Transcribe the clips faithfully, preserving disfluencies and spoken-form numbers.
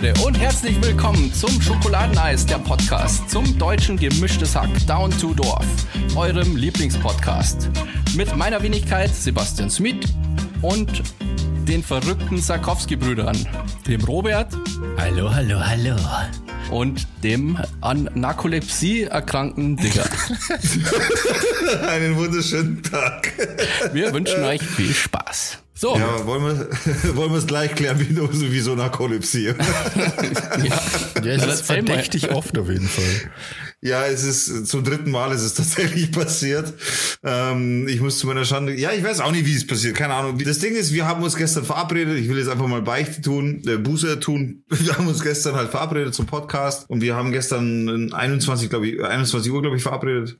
Leute und herzlich willkommen zum Schokoladeneis, der Podcast, zum deutschen Gemischtes Hack, Down to Dorf, eurem Lieblingspodcast. Mit meiner Wenigkeit Sebastian Schmidt und den verrückten Sarkowski-Brüdern, dem Robert. Hallo, hallo, hallo. Und dem an Narkolepsie erkrankten Digger. Einen wunderschönen Tag. Wir wünschen euch viel Spaß. So. Ja, wollen wir, wollen wir es gleich klären, wie, wie so Narkolepsie. Ja, ja, es ist verdächtig oft auf jeden Fall. Ja, es ist, zum dritten Mal ist es tatsächlich passiert. Ähm, ich muss zu meiner Schande, ja, ich weiß auch nicht, wie es passiert, keine Ahnung. Das Ding ist, wir haben uns gestern verabredet, ich will jetzt einfach mal Beichte tun, äh, Buße tun. Wir haben uns gestern halt verabredet zum Podcast und wir haben gestern einundzwanzig, glaube ich, einundzwanzig Uhr, glaube ich, verabredet.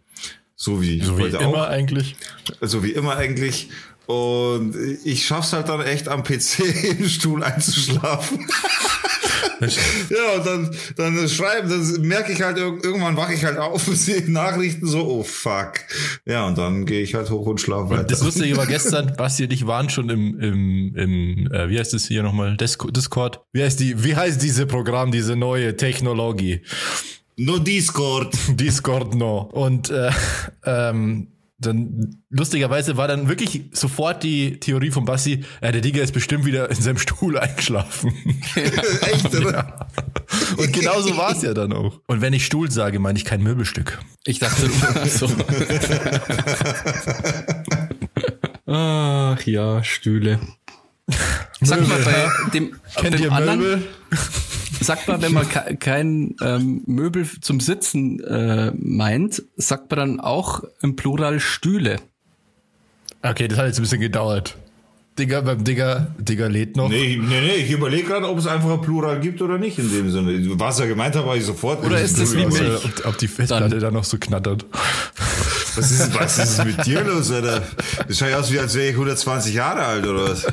So wie, so wie heute immer auch. eigentlich. So wie immer eigentlich. Und ich schaff's halt dann echt am P C im Stuhl einzuschlafen. Ja, und dann, dann schreiben, dann merke ich halt, irgendwann wache ich halt auf und sehe Nachrichten so, oh fuck. Ja, und dann gehe ich halt hoch und schlafe weiter. Das Lustige war gestern, Basti und ich waren schon im, im, im äh, wie heißt das hier nochmal, Discord? Wie heißt die, wie heißt diese Programm, diese neue Technologie? No Discord. Discord no. Und, äh, ähm, dann lustigerweise war dann wirklich sofort die Theorie von Basti, äh, der Digger ist bestimmt wieder in seinem Stuhl eingeschlafen. Ja, echt, oder? Ja. Und genau so war es ja dann auch. Und wenn ich Stuhl sage, meine ich kein Möbelstück. Ich dachte, so. Ach ja, Stühle. Sag mal, bei dem, kennt ihr anderen Möbel? Sagt man, wenn man kein ähm, Möbel zum Sitzen äh, meint, sagt man dann auch im Plural Stühle. Okay, das hat jetzt ein bisschen gedauert. Digger, beim Digger, Digger lädt noch. Nee, nee, nee, ich überlege gerade, ob es einfach ein Plural gibt oder nicht in dem Sinne. Was er gemeint hat, war ich sofort. Oder ist das wie Milch? Also, ob, ob die Festplatte da noch so knattert. Was ist, was ist mit dir los, Alter? Das schaut aus, wie als wäre ich hundertzwanzig Jahre alt oder was?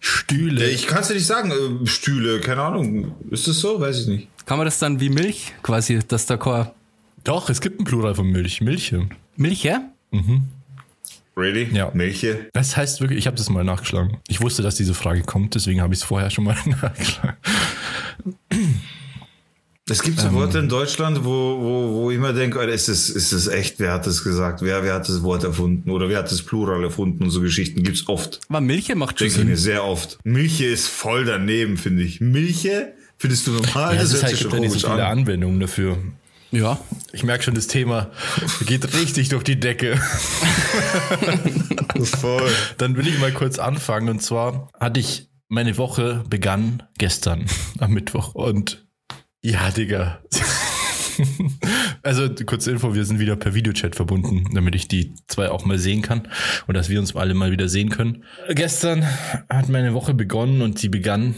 Stühle. Ich kann es dir nicht sagen, Stühle, keine Ahnung. Ist das so? Weiß ich nicht. Kann man das dann wie Milch quasi, das Dakor? Doch, es gibt ein Plural von Milch. Milche. Milche? Mhm. Really? Ja. Milche? Das heißt wirklich, ich habe das mal nachgeschlagen. Ich wusste, dass diese Frage kommt, deswegen habe ich es vorher schon mal nachgeschlagen. Es gibt so ähm, Worte in Deutschland, wo, wo, wo ich immer denke, Alter, ist das, ist das echt, wer hat das gesagt? Wer, wer hat das Wort erfunden? Oder wer hat das Plural erfunden? Und so Geschichten gibt's oft. Aber Milche macht schon Sinn. Sehr oft. Milche ist voll daneben, finde ich. Milche findest du normal? Ja, das ist halt, gibt ja nicht so viele Anwendungen dafür. Ja. Ich merke schon, das Thema geht richtig durch die Decke. Voll. Dann will ich mal kurz anfangen. Und zwar hatte ich, meine Woche begann gestern am Mittwoch und ja, Digga. Also, kurze Info, wir sind wieder per Videochat verbunden, damit ich die zwei auch mal sehen kann und dass wir uns alle mal wieder sehen können. Gestern hat meine Woche begonnen und sie begann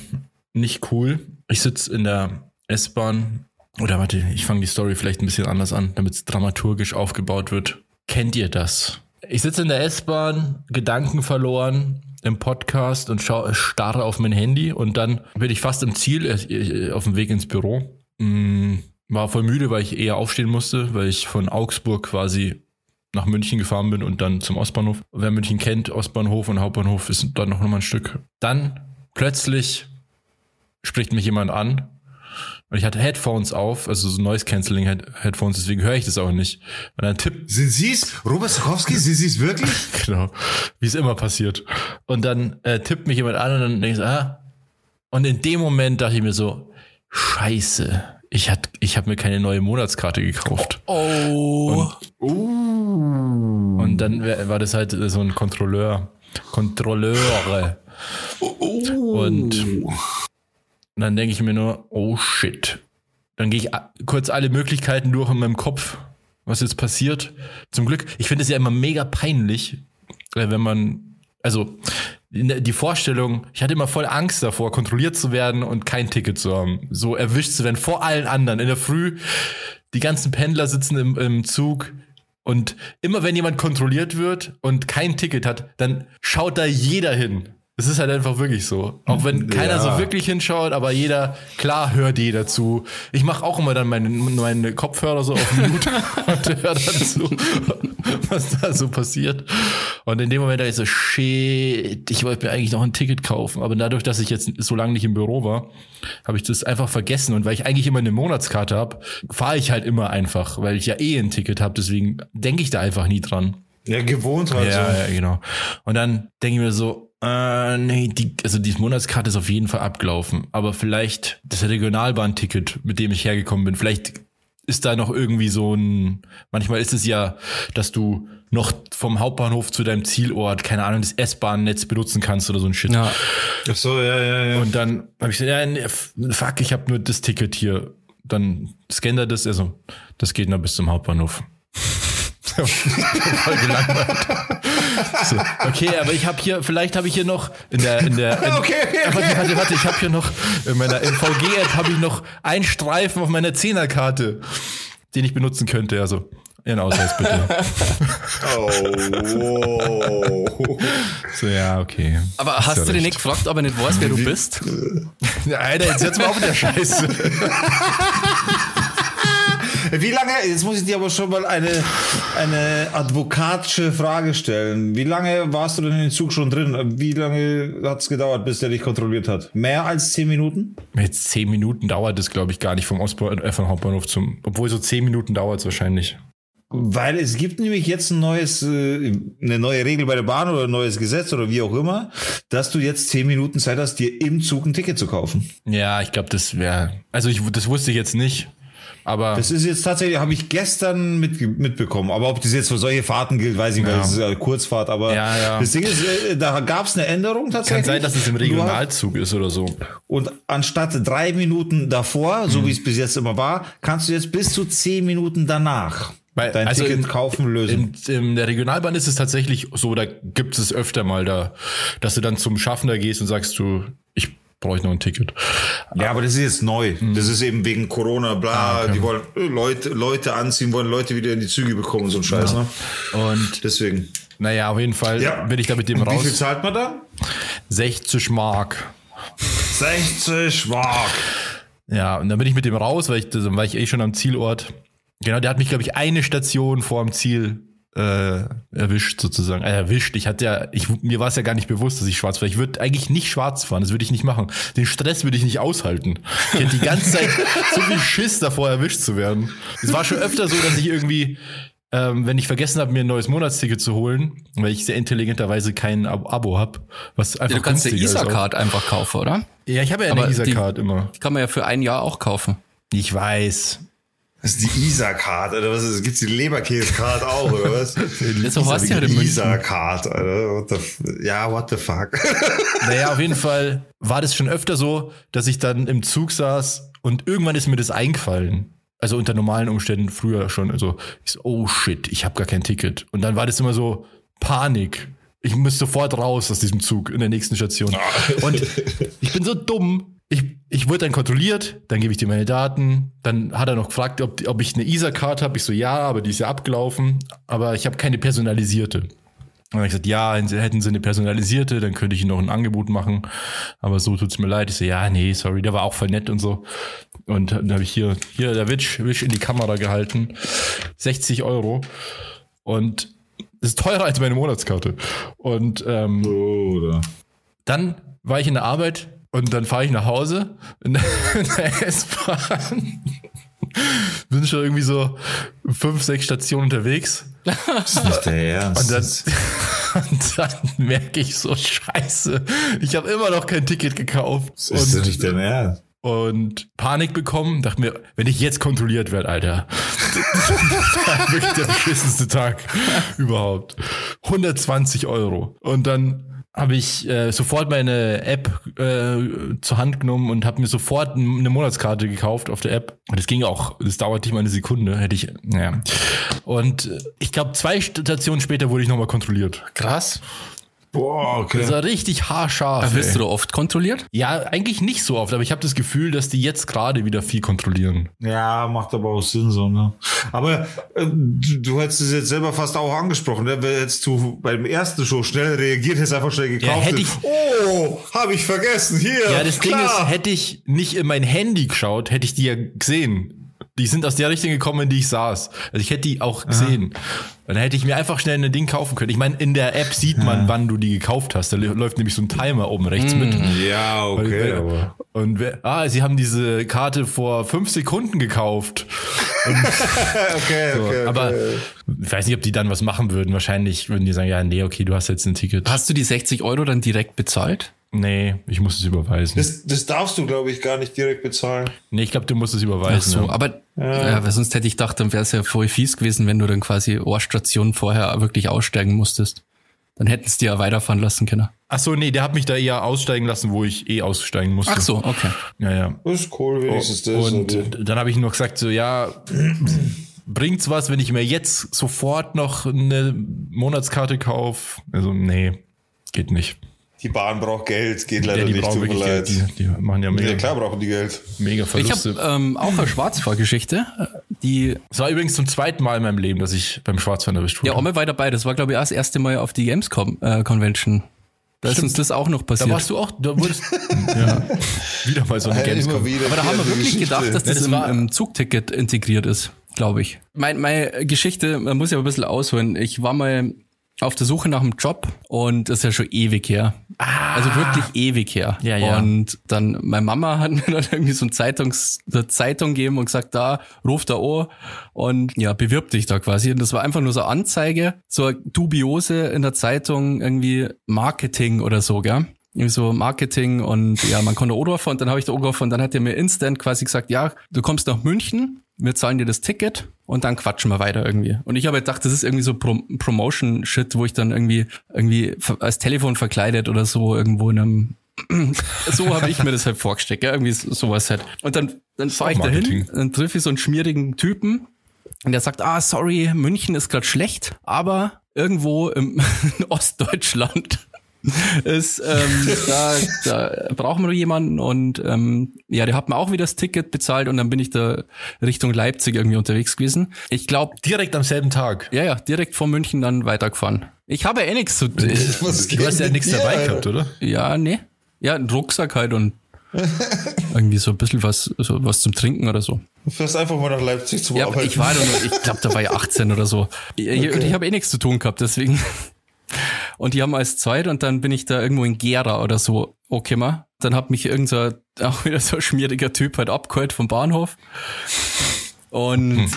nicht cool. Ich sitze in der S-Bahn. Oder warte, ich fange die Story vielleicht ein bisschen anders an, damit es dramaturgisch aufgebaut wird. Kennt ihr das? Ich sitze in der S-Bahn, Gedanken verloren im Podcast und schaue, starre auf mein Handy und dann bin ich fast im Ziel, auf dem Weg ins Büro. War voll müde, weil ich eher aufstehen musste, weil ich von Augsburg quasi nach München gefahren bin und dann zum Ostbahnhof. Wer München kennt, Ostbahnhof und Hauptbahnhof ist dann noch mal ein Stück. Dann plötzlich spricht mich jemand an und ich hatte Headphones auf, also so Noise-Canceling-Headphones, deswegen höre ich das auch nicht. Und dann tippt... Sind Sie's? Robert Sarkowski, sind Sie's wirklich? Genau, wie es immer passiert. Und dann äh, tippt mich jemand an und dann denkst du, ah. Und in dem Moment dachte ich mir so, scheiße, ich, hat, ich habe mir keine neue Monatskarte gekauft. Oh. Und, oh. Und dann war das halt so ein Kontrolleur. Kontrolleure. Oh. Und... Und dann denke ich mir nur, oh shit. Dann gehe ich kurz alle Möglichkeiten durch in meinem Kopf, was jetzt passiert. Zum Glück, ich finde es ja immer mega peinlich, wenn man, also die Vorstellung, ich hatte immer voll Angst davor, kontrolliert zu werden und kein Ticket zu haben. So erwischt zu werden vor allen anderen. In der Früh, die ganzen Pendler sitzen im, im Zug. Und immer wenn jemand kontrolliert wird und kein Ticket hat, dann schaut da jeder hin. Es ist halt einfach wirklich so. Auch wenn keiner ja. so wirklich hinschaut, aber jeder, klar hört jeder zu. Ich mache auch immer dann meine, meine Kopfhörer so auf Mute und höre dann zu, was da so passiert. Und in dem Moment dachte ich so, shit, ich wollte mir eigentlich noch ein Ticket kaufen. Aber dadurch, dass ich jetzt so lange nicht im Büro war, habe ich das einfach vergessen. Und weil ich eigentlich immer eine Monatskarte habe, fahre ich halt immer einfach, weil ich ja eh ein Ticket habe. Deswegen denke ich da einfach nie dran. Ja, gewohnt halt. Ja, so. Ja, genau. Und dann denke ich mir so, Äh, uh, nee, die, also die Monatskarte ist auf jeden Fall abgelaufen. Aber vielleicht das Regionalbahnticket, mit dem ich hergekommen bin, vielleicht ist da noch irgendwie so ein, manchmal ist es ja, dass du noch vom Hauptbahnhof zu deinem Zielort, keine Ahnung, das S-Bahn-Netz benutzen kannst oder so ein Shit. Ja. Ach so, ja, ja, ja. Und dann habe ich so, ja, nee, fuck, ich habe nur das Ticket hier. Dann scannt er das, also das geht noch bis zum Hauptbahnhof. Voll gelangweilt. So, okay, aber ich habe hier, vielleicht habe ich hier noch in der, in der, in, okay, okay, okay. Warte, warte, warte, ich habe hier noch in meiner M V G-App habe ich noch einen Streifen auf meiner Zehnerkarte, den ich benutzen könnte. Also Ihren Ausweis bitte. Oh, wow. So, ja, okay. Aber hast ja du den nicht gefragt, ob er nicht weiß, wer du bist? Alter, jetzt hört's mal auf mit der Scheiße. Wie lange, jetzt muss ich dir aber schon mal eine, eine advokatische Frage stellen. Wie lange warst du denn in den Zug schon drin? Wie lange hat es gedauert, bis der dich kontrolliert hat? Mehr als zehn Minuten? Jetzt zehn Minuten dauert es, glaube ich, gar nicht vom Ostbahn, äh, vom Hauptbahnhof zum, obwohl so zehn Minuten dauert es wahrscheinlich. Weil es gibt nämlich jetzt ein neues, eine neue Regel bei der Bahn oder ein neues Gesetz oder wie auch immer, dass du jetzt zehn Minuten Zeit hast, dir im Zug ein Ticket zu kaufen. Ja, ich glaube, das wäre, also ich, das wusste ich jetzt nicht. Aber das ist jetzt tatsächlich, habe ich gestern mit, mitbekommen. Aber ob das jetzt für solche Fahrten gilt, weiß ich nicht, ja. weil es ist eine Kurzfahrt. Aber ja, ja. das Ding ist, da gab es eine Änderung tatsächlich. Kann sein, dass es im Regionalzug ist oder so. Und anstatt drei Minuten davor, so mhm. wie es bis jetzt immer war, kannst du jetzt bis zu zehn Minuten danach Bei, dein also Ticket in, kaufen, lösen. In, in der Regionalbahn ist es tatsächlich so, da gibt es öfter mal, da, dass du dann zum Schaffner gehst und sagst du, ich brauche ich noch ein Ticket. Ja, aber das ist jetzt neu. Mhm. Das ist eben wegen Corona, bla, ah, okay. Die wollen Leute, Leute anziehen, wollen Leute wieder in die Züge bekommen, so ein Scheiß. Ja. Ne? Und deswegen. Naja, auf jeden Fall ja. bin ich da mit dem und raus. Wie viel zahlt man da? sechzig Mark. sechzig Mark. Ja, und dann bin ich mit dem raus, weil ich, also war ich eh schon am Zielort. Genau, der hat mich, glaube ich, eine Station vor dem Ziel Äh, erwischt sozusagen. Äh, erwischt. Ich hatte ja, ich, mir war es ja gar nicht bewusst, dass ich schwarz fahre. Ich würde eigentlich nicht schwarz fahren, das würde ich nicht machen. Den Stress würde ich nicht aushalten. Ich hätte die ganze Zeit so viel Schiss davor, erwischt zu werden. Es war schon öfter so, dass ich irgendwie, ähm, wenn ich vergessen habe, mir ein neues Monatsticket zu holen, weil ich sehr intelligenterweise kein Abo habe, was einfach ja, du kannst die Isar-Card einfach kaufen, oder? Ja, ich habe ja aber eine Isar-Card immer. Die kann man ja für ein Jahr auch kaufen. Ich weiß. Das ist die Isar-Card, oder was ist das? Gibt's die Leberkäse-Card auch, oder was? Die Isar-Card, Alter. Ja, what the fuck? Naja, auf jeden Fall war das schon öfter so, dass ich dann im Zug saß und irgendwann ist mir das eingefallen. Also unter normalen Umständen früher schon. Also ich so, oh shit, ich habe gar kein Ticket. Und dann war das immer so Panik. Ich muss sofort raus aus diesem Zug in der nächsten Station. Und ich bin so dumm. Ich, ich wurde dann kontrolliert, dann gebe ich dir meine Daten, dann hat er noch gefragt, ob, ob ich eine Isar-Card habe. Ich so, ja, aber die ist ja abgelaufen, aber ich habe keine personalisierte. Und dann habe ich gesagt, ja, hätten sie eine personalisierte, dann könnte ich ihnen noch ein Angebot machen, aber so tut's mir leid. Ich so, ja, nee, sorry, der war auch voll nett und so. Und dann habe ich hier, hier der Wisch, Wisch in die Kamera gehalten, sechzig Euro und ist teurer als meine Monatskarte. Und ähm, Oder. dann war ich in der Arbeit, und dann fahre ich nach Hause in der, der S-Bahn. Bin schon irgendwie so fünf, sechs Stationen unterwegs. Das ist nicht der Ernst. Und dann, und dann merke ich so, scheiße, ich habe immer noch kein Ticket gekauft. Das ist und, nicht der Ernst. Und Panik bekommen, dachte mir, wenn ich jetzt kontrolliert werde, Alter. Das ist wirklich der beschissenste Tag überhaupt. hundertzwanzig Euro. Und dann habe ich äh, sofort meine App äh, zur Hand genommen und habe mir sofort eine Monatskarte gekauft auf der App. Und das ging auch, das dauert nicht mal eine Sekunde, hätte ich, naja. Und ich glaube, zwei Stationen später wurde ich nochmal kontrolliert. Krass. Boah, okay. Das war richtig haarscharf. Da wirst du da oft kontrolliert? Ja, eigentlich nicht so oft, aber ich habe das Gefühl, dass die jetzt gerade wieder viel kontrollieren. Ja, macht aber auch Sinn so, ne? Aber äh, du, du hättest es jetzt selber fast auch angesprochen, ne? Hättest du beim ersten Show schnell reagiert, hättest einfach schnell gekauft. Ja, hätte ich, oh, habe ich vergessen, hier, ja, das klar. Ding ist, hätte ich nicht in mein Handy geschaut, hätte ich die ja gesehen. Die sind aus der Richtung gekommen, in die ich saß. Also ich hätte die auch gesehen. Dann hätte ich mir einfach schnell ein Ding kaufen können. Ich meine, in der App sieht man, ja, wann du die gekauft hast. Da läuft nämlich so ein Timer oben rechts mm, mit. Ja, okay. Aber. Und wer, ah, sie haben diese Karte vor fünf Sekunden gekauft. okay, so, okay, aber okay. Ich weiß nicht, ob die dann was machen würden. Wahrscheinlich würden die sagen, ja, nee, okay, du hast jetzt ein Ticket. Hast du die sechzig Euro dann direkt bezahlt? Nee, ich muss es überweisen. Das, das darfst du, glaube ich, gar nicht direkt bezahlen. Nee, ich glaube, du musst es überweisen. Ach so, ja. aber ja. Ja, weil sonst hätte ich gedacht, dann wäre es ja voll fies gewesen, wenn du dann quasi Ohrstationen vorher wirklich aussteigen musstest. Dann hätten es dir ja weiterfahren lassen können. Ach so, nee, der hat mich da eher aussteigen lassen, wo ich eh aussteigen musste. Ach so, okay. Ja, ja. Das ist cool, wenigstens das. Und okay. Dann habe ich nur gesagt, so, ja... Bringt's was, wenn ich mir jetzt sofort noch eine Monatskarte kaufe? Also, nee, geht nicht. Die Bahn braucht Geld, geht leider ja, die nicht, tut mir leid. Geld. Die, die machen ja mega. Ja, klar brauchen die Geld. Mega Verluste. Ich habe ähm, auch eine Schwarzfahrgeschichte. Die das war übrigens zum zweiten Mal in meinem Leben, dass ich beim Schwarzfahren erwischt wurde. Ja, auch mal weiter bei. Das war, glaube ich, auch das erste Mal auf die Gamescom äh, Convention. Da ist uns das auch noch passiert. Da warst du auch, da wurdest ja, wieder mal so eine Gamescom. Aber da haben wir wirklich gedacht, dass das im, im Zugticket integriert ist. Glaube ich. Meine, meine Geschichte, man muss ja ein bisschen ausholen. Ich war mal auf der Suche nach einem Job und das ist ja schon ewig her. Ah. Also wirklich ewig her. Ja, ja. Und dann, meine Mama hat mir dann irgendwie so eine, Zeitungs-, eine Zeitung gegeben und gesagt, da, ruf da an und ja, bewirb dich da quasi. Und das war einfach nur so eine Anzeige, so eine dubiose in der Zeitung, irgendwie Marketing oder so, gell? So Marketing und ja, man konnte anrufen und dann habe ich da angerufen und dann hat er mir instant quasi gesagt, ja, du kommst nach München, wir zahlen dir das Ticket und dann quatschen wir weiter irgendwie. Und ich habe halt gedacht, das ist irgendwie so Pro- Promotion-Shit, wo ich dann irgendwie irgendwie als Telefon verkleidet oder so irgendwo in einem... so habe ich mir das halt vorgesteckt, ja, irgendwie sowas halt. Und dann, dann fahre ich dahin, dann triff ich so einen schmierigen Typen und der sagt, ah, sorry, München ist gerade schlecht, aber irgendwo im in Ostdeutschland... ist, ähm, da, da brauchen wir jemanden und ähm, ja, der hat mir auch wieder das Ticket bezahlt und dann bin ich da Richtung Leipzig irgendwie unterwegs gewesen. Ich glaube... Direkt am selben Tag? Ja, ja, direkt von München dann weitergefahren. Ich habe ja eh nichts zu tun. Du hast ja nichts dabei gehabt, oder? Ja, nee. Ja, einen Rucksack halt und irgendwie so ein bisschen was, so was zum Trinken oder so. Du fährst einfach mal nach Leipzig zum Arbeiten. Ja, ich war da nur, ich glaube, da war ja achtzehn oder so. Ich, okay. ich, ich habe eh nichts zu tun gehabt, deswegen... Und die haben als zweit und dann bin ich da irgendwo in Gera oder so, okay mal. Dann hat mich irgend so, auch wieder so ein schmieriger Typ halt abgeholt vom Bahnhof. Und hm.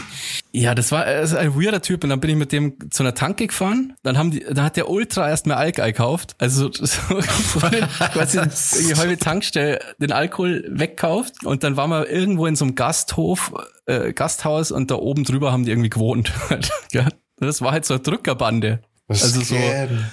ja, das war also ein weirder Typ und dann bin ich mit dem zu einer Tanke gefahren. Dann haben die, dann hat der Ultra erstmal Alkohol gekauft. Also so, so quasi die halbe Tankstelle den Alkohol wegkauft und dann waren wir irgendwo in so einem Gasthof, äh, Gasthaus und da oben drüber haben die irgendwie gewohnt. Ja, das war halt so eine Drückerbande. Was also so, gern.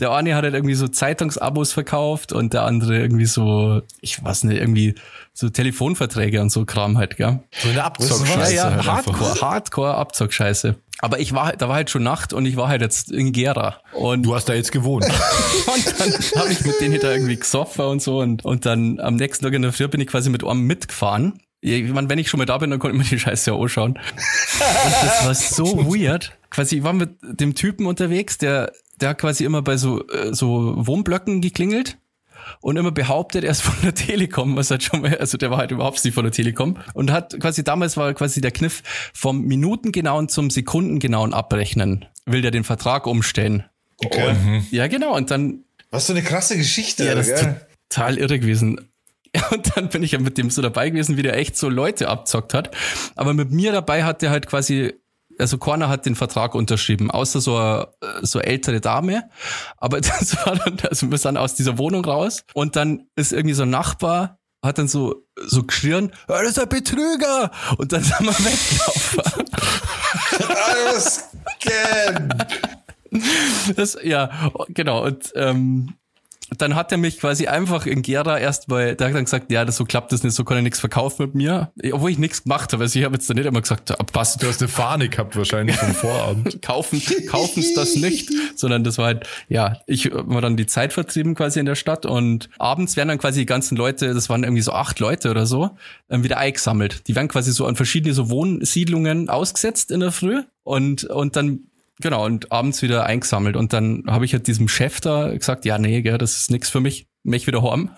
Der eine hat halt irgendwie so Zeitungsabos verkauft und der andere irgendwie so, ich weiß nicht, irgendwie so Telefonverträge und so Kram halt, gell? So eine Abzockscheiße. Ja, ja, Hardcore, Hardcore Abzockscheiße. Aber ich war, da war halt schon Nacht und ich war halt jetzt in Gera. Und du hast da jetzt gewohnt. Und dann habe ich mit denen da irgendwie gesoffen und so und, und dann am nächsten Tag in der Früh bin ich quasi mit einem mitgefahren. Ich meine, wenn ich schon mal da bin, dann konnte ich mir die Scheiße ja anschauen. Und das war so weird. Quasi, ich war mit dem Typen unterwegs, der, der hat quasi immer bei so, so Wohnblöcken geklingelt und immer behauptet, er ist von der Telekom, was halt schon mal, also der war halt überhaupt nicht von der Telekom und hat quasi, damals war quasi der Kniff vom minutengenauen zum sekundengenauen Abrechnen, will der den Vertrag umstellen. Okay. Und, ja, genau, und dann. Was für eine krasse Geschichte, ja, das ist total irre gewesen. Und dann bin ich ja mit dem so dabei gewesen, wie der echt so Leute abzockt hat. Aber mit mir dabei hat der halt quasi, also Corner hat den Vertrag unterschrieben, außer so eine, so eine ältere Dame. Aber das war dann, also wir sind aus dieser Wohnung raus. Und dann ist irgendwie so ein Nachbar, hat dann so, so geschrien, das ist ein Betrüger! Und dann sind wir weggelaufen. Alles das, ja, genau. Und, ähm, dann hat er mich quasi einfach in Gera erstmal, der hat dann gesagt, ja, das so klappt das nicht, so kann er nichts verkaufen mit mir. Obwohl ich nichts gemacht habe, also ich habe jetzt dann nicht immer gesagt, passt. Du hast eine Fahne gehabt wahrscheinlich vom Vorabend. Kaufen, kaufen's das nicht, sondern das war halt, ja, ich hab mir dann die Zeit vertrieben quasi in der Stadt und abends werden dann quasi die ganzen Leute, das waren irgendwie so acht Leute oder so, wieder eingesammelt. Die werden quasi so an verschiedene so Wohnsiedlungen ausgesetzt in der Früh und, und dann Genau, und abends wieder eingesammelt. Und dann habe ich halt diesem Chef da gesagt, ja, nee, gell, das ist nix für mich, mich wieder heim.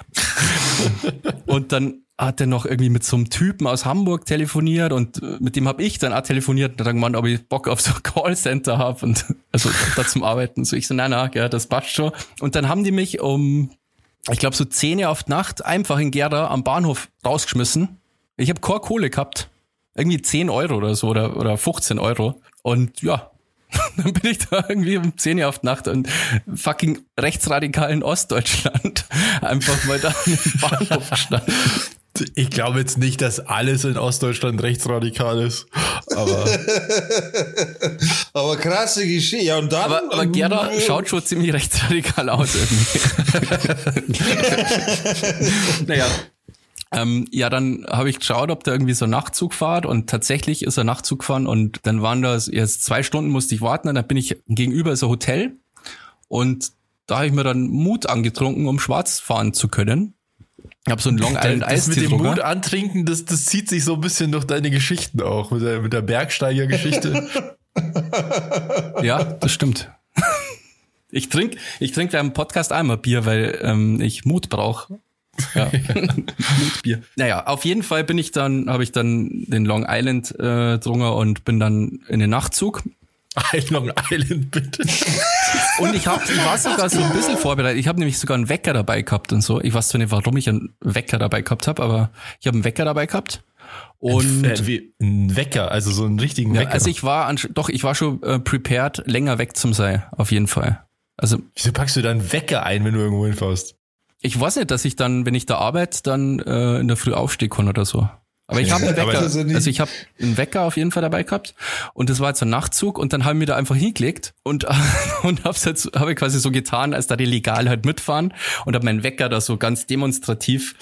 Und dann hat er noch irgendwie mit so einem Typen aus Hamburg telefoniert und mit dem habe ich dann auch telefoniert und dann gemeint, ob ich Bock auf so ein Callcenter habe und also da zum Arbeiten. So ich so, na, na, gell, das passt schon. Und dann haben die mich um, ich glaube so zehn Uhr auf die Nacht einfach in Gera am Bahnhof rausgeschmissen. Ich habe keine Kohle gehabt. Irgendwie zehn Euro oder so oder, oder fünfzehn Euro. Und ja, dann bin ich da irgendwie um zehn Uhr auf die Nacht in fucking rechtsradikalen Ostdeutschland einfach mal da in den Bahnhof gestanden. Ich glaube jetzt nicht, dass alles in Ostdeutschland rechtsradikal ist, aber... aber krasse Geschichte. Ja, und dann, aber, aber Gera schaut schon ziemlich rechtsradikal aus irgendwie. Naja. Ähm, ja, dann habe ich geschaut, ob da irgendwie so ein Nachtzug fährt und tatsächlich ist er Nachtzug gefahren und dann waren da jetzt zwei Stunden musste ich warten und dann bin ich gegenüber so Hotel und da habe ich mir dann Mut angetrunken, um schwarz fahren zu können. Ich habe so einen Long Island Eistee. Das mit dem Mut antrinken, das, das zieht sich so ein bisschen durch deine Geschichten auch, mit der, mit der Bergsteiger-Geschichte. Ja, das stimmt. Ich trinke ich trink während dem Podcast einmal Bier, weil ähm, ich Mut brauche. Ja. Bier. Naja, auf jeden Fall bin ich dann, habe ich dann den Long Island äh, drungen und bin dann in den Nachtzug. Long Island, bitte. Und ich hab, ich war sogar so ein bisschen vorbereitet. Ich habe nämlich sogar einen Wecker dabei gehabt und so. Ich weiß zwar nicht, warum ich einen Wecker dabei gehabt habe, aber ich habe einen Wecker dabei gehabt. Und äh, wie, ein Wecker, also so einen richtigen Wecker. Ja, also ich war, an, doch, ich war schon äh, prepared, länger weg zum Sei, auf jeden Fall. Also wieso packst du da einen Wecker ein, wenn du irgendwo hinfährst? Ich weiß nicht, dass ich dann, wenn ich da arbeite, dann äh, in der Früh aufstehen kann oder so. Aber ich habe einen Wecker, also, also ich habe einen Wecker auf jeden Fall dabei gehabt und das war jetzt ein Nachtzug und dann haben wir da einfach hingelegt und und hab's jetzt habe ich quasi so getan, als da die legal halt mitfahren und habe meinen Wecker da so ganz demonstrativ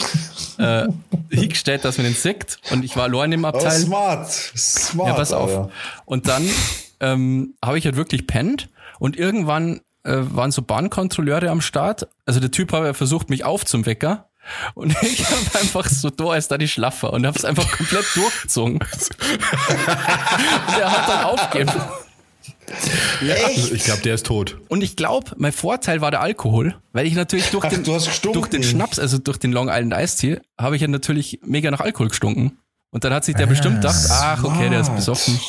äh, hingestellt, dass man den sieht und ich war allein im Abteil. Oh, smart, smart. Ja, pass auf. Alter. Und dann ähm, habe ich halt wirklich pennt und irgendwann waren so Bahnkontrolleure am Start. Also der Typ hat versucht, mich auf zum Wecker. Und ich habe einfach so da als da die Schlaffer und habe es einfach komplett durchgezogen. Und er hat dann aufgegeben. Ja, echt? Ich glaube, der ist tot. Und ich glaube, mein Vorteil war der Alkohol, weil ich natürlich durch, Ach, den, durch den Schnaps, also durch den Long Island Eistee, habe ich ja natürlich mega nach Alkohol gestunken. Und dann hat sich der ah, bestimmt gedacht, ach, smart. Okay, der ist besoffen.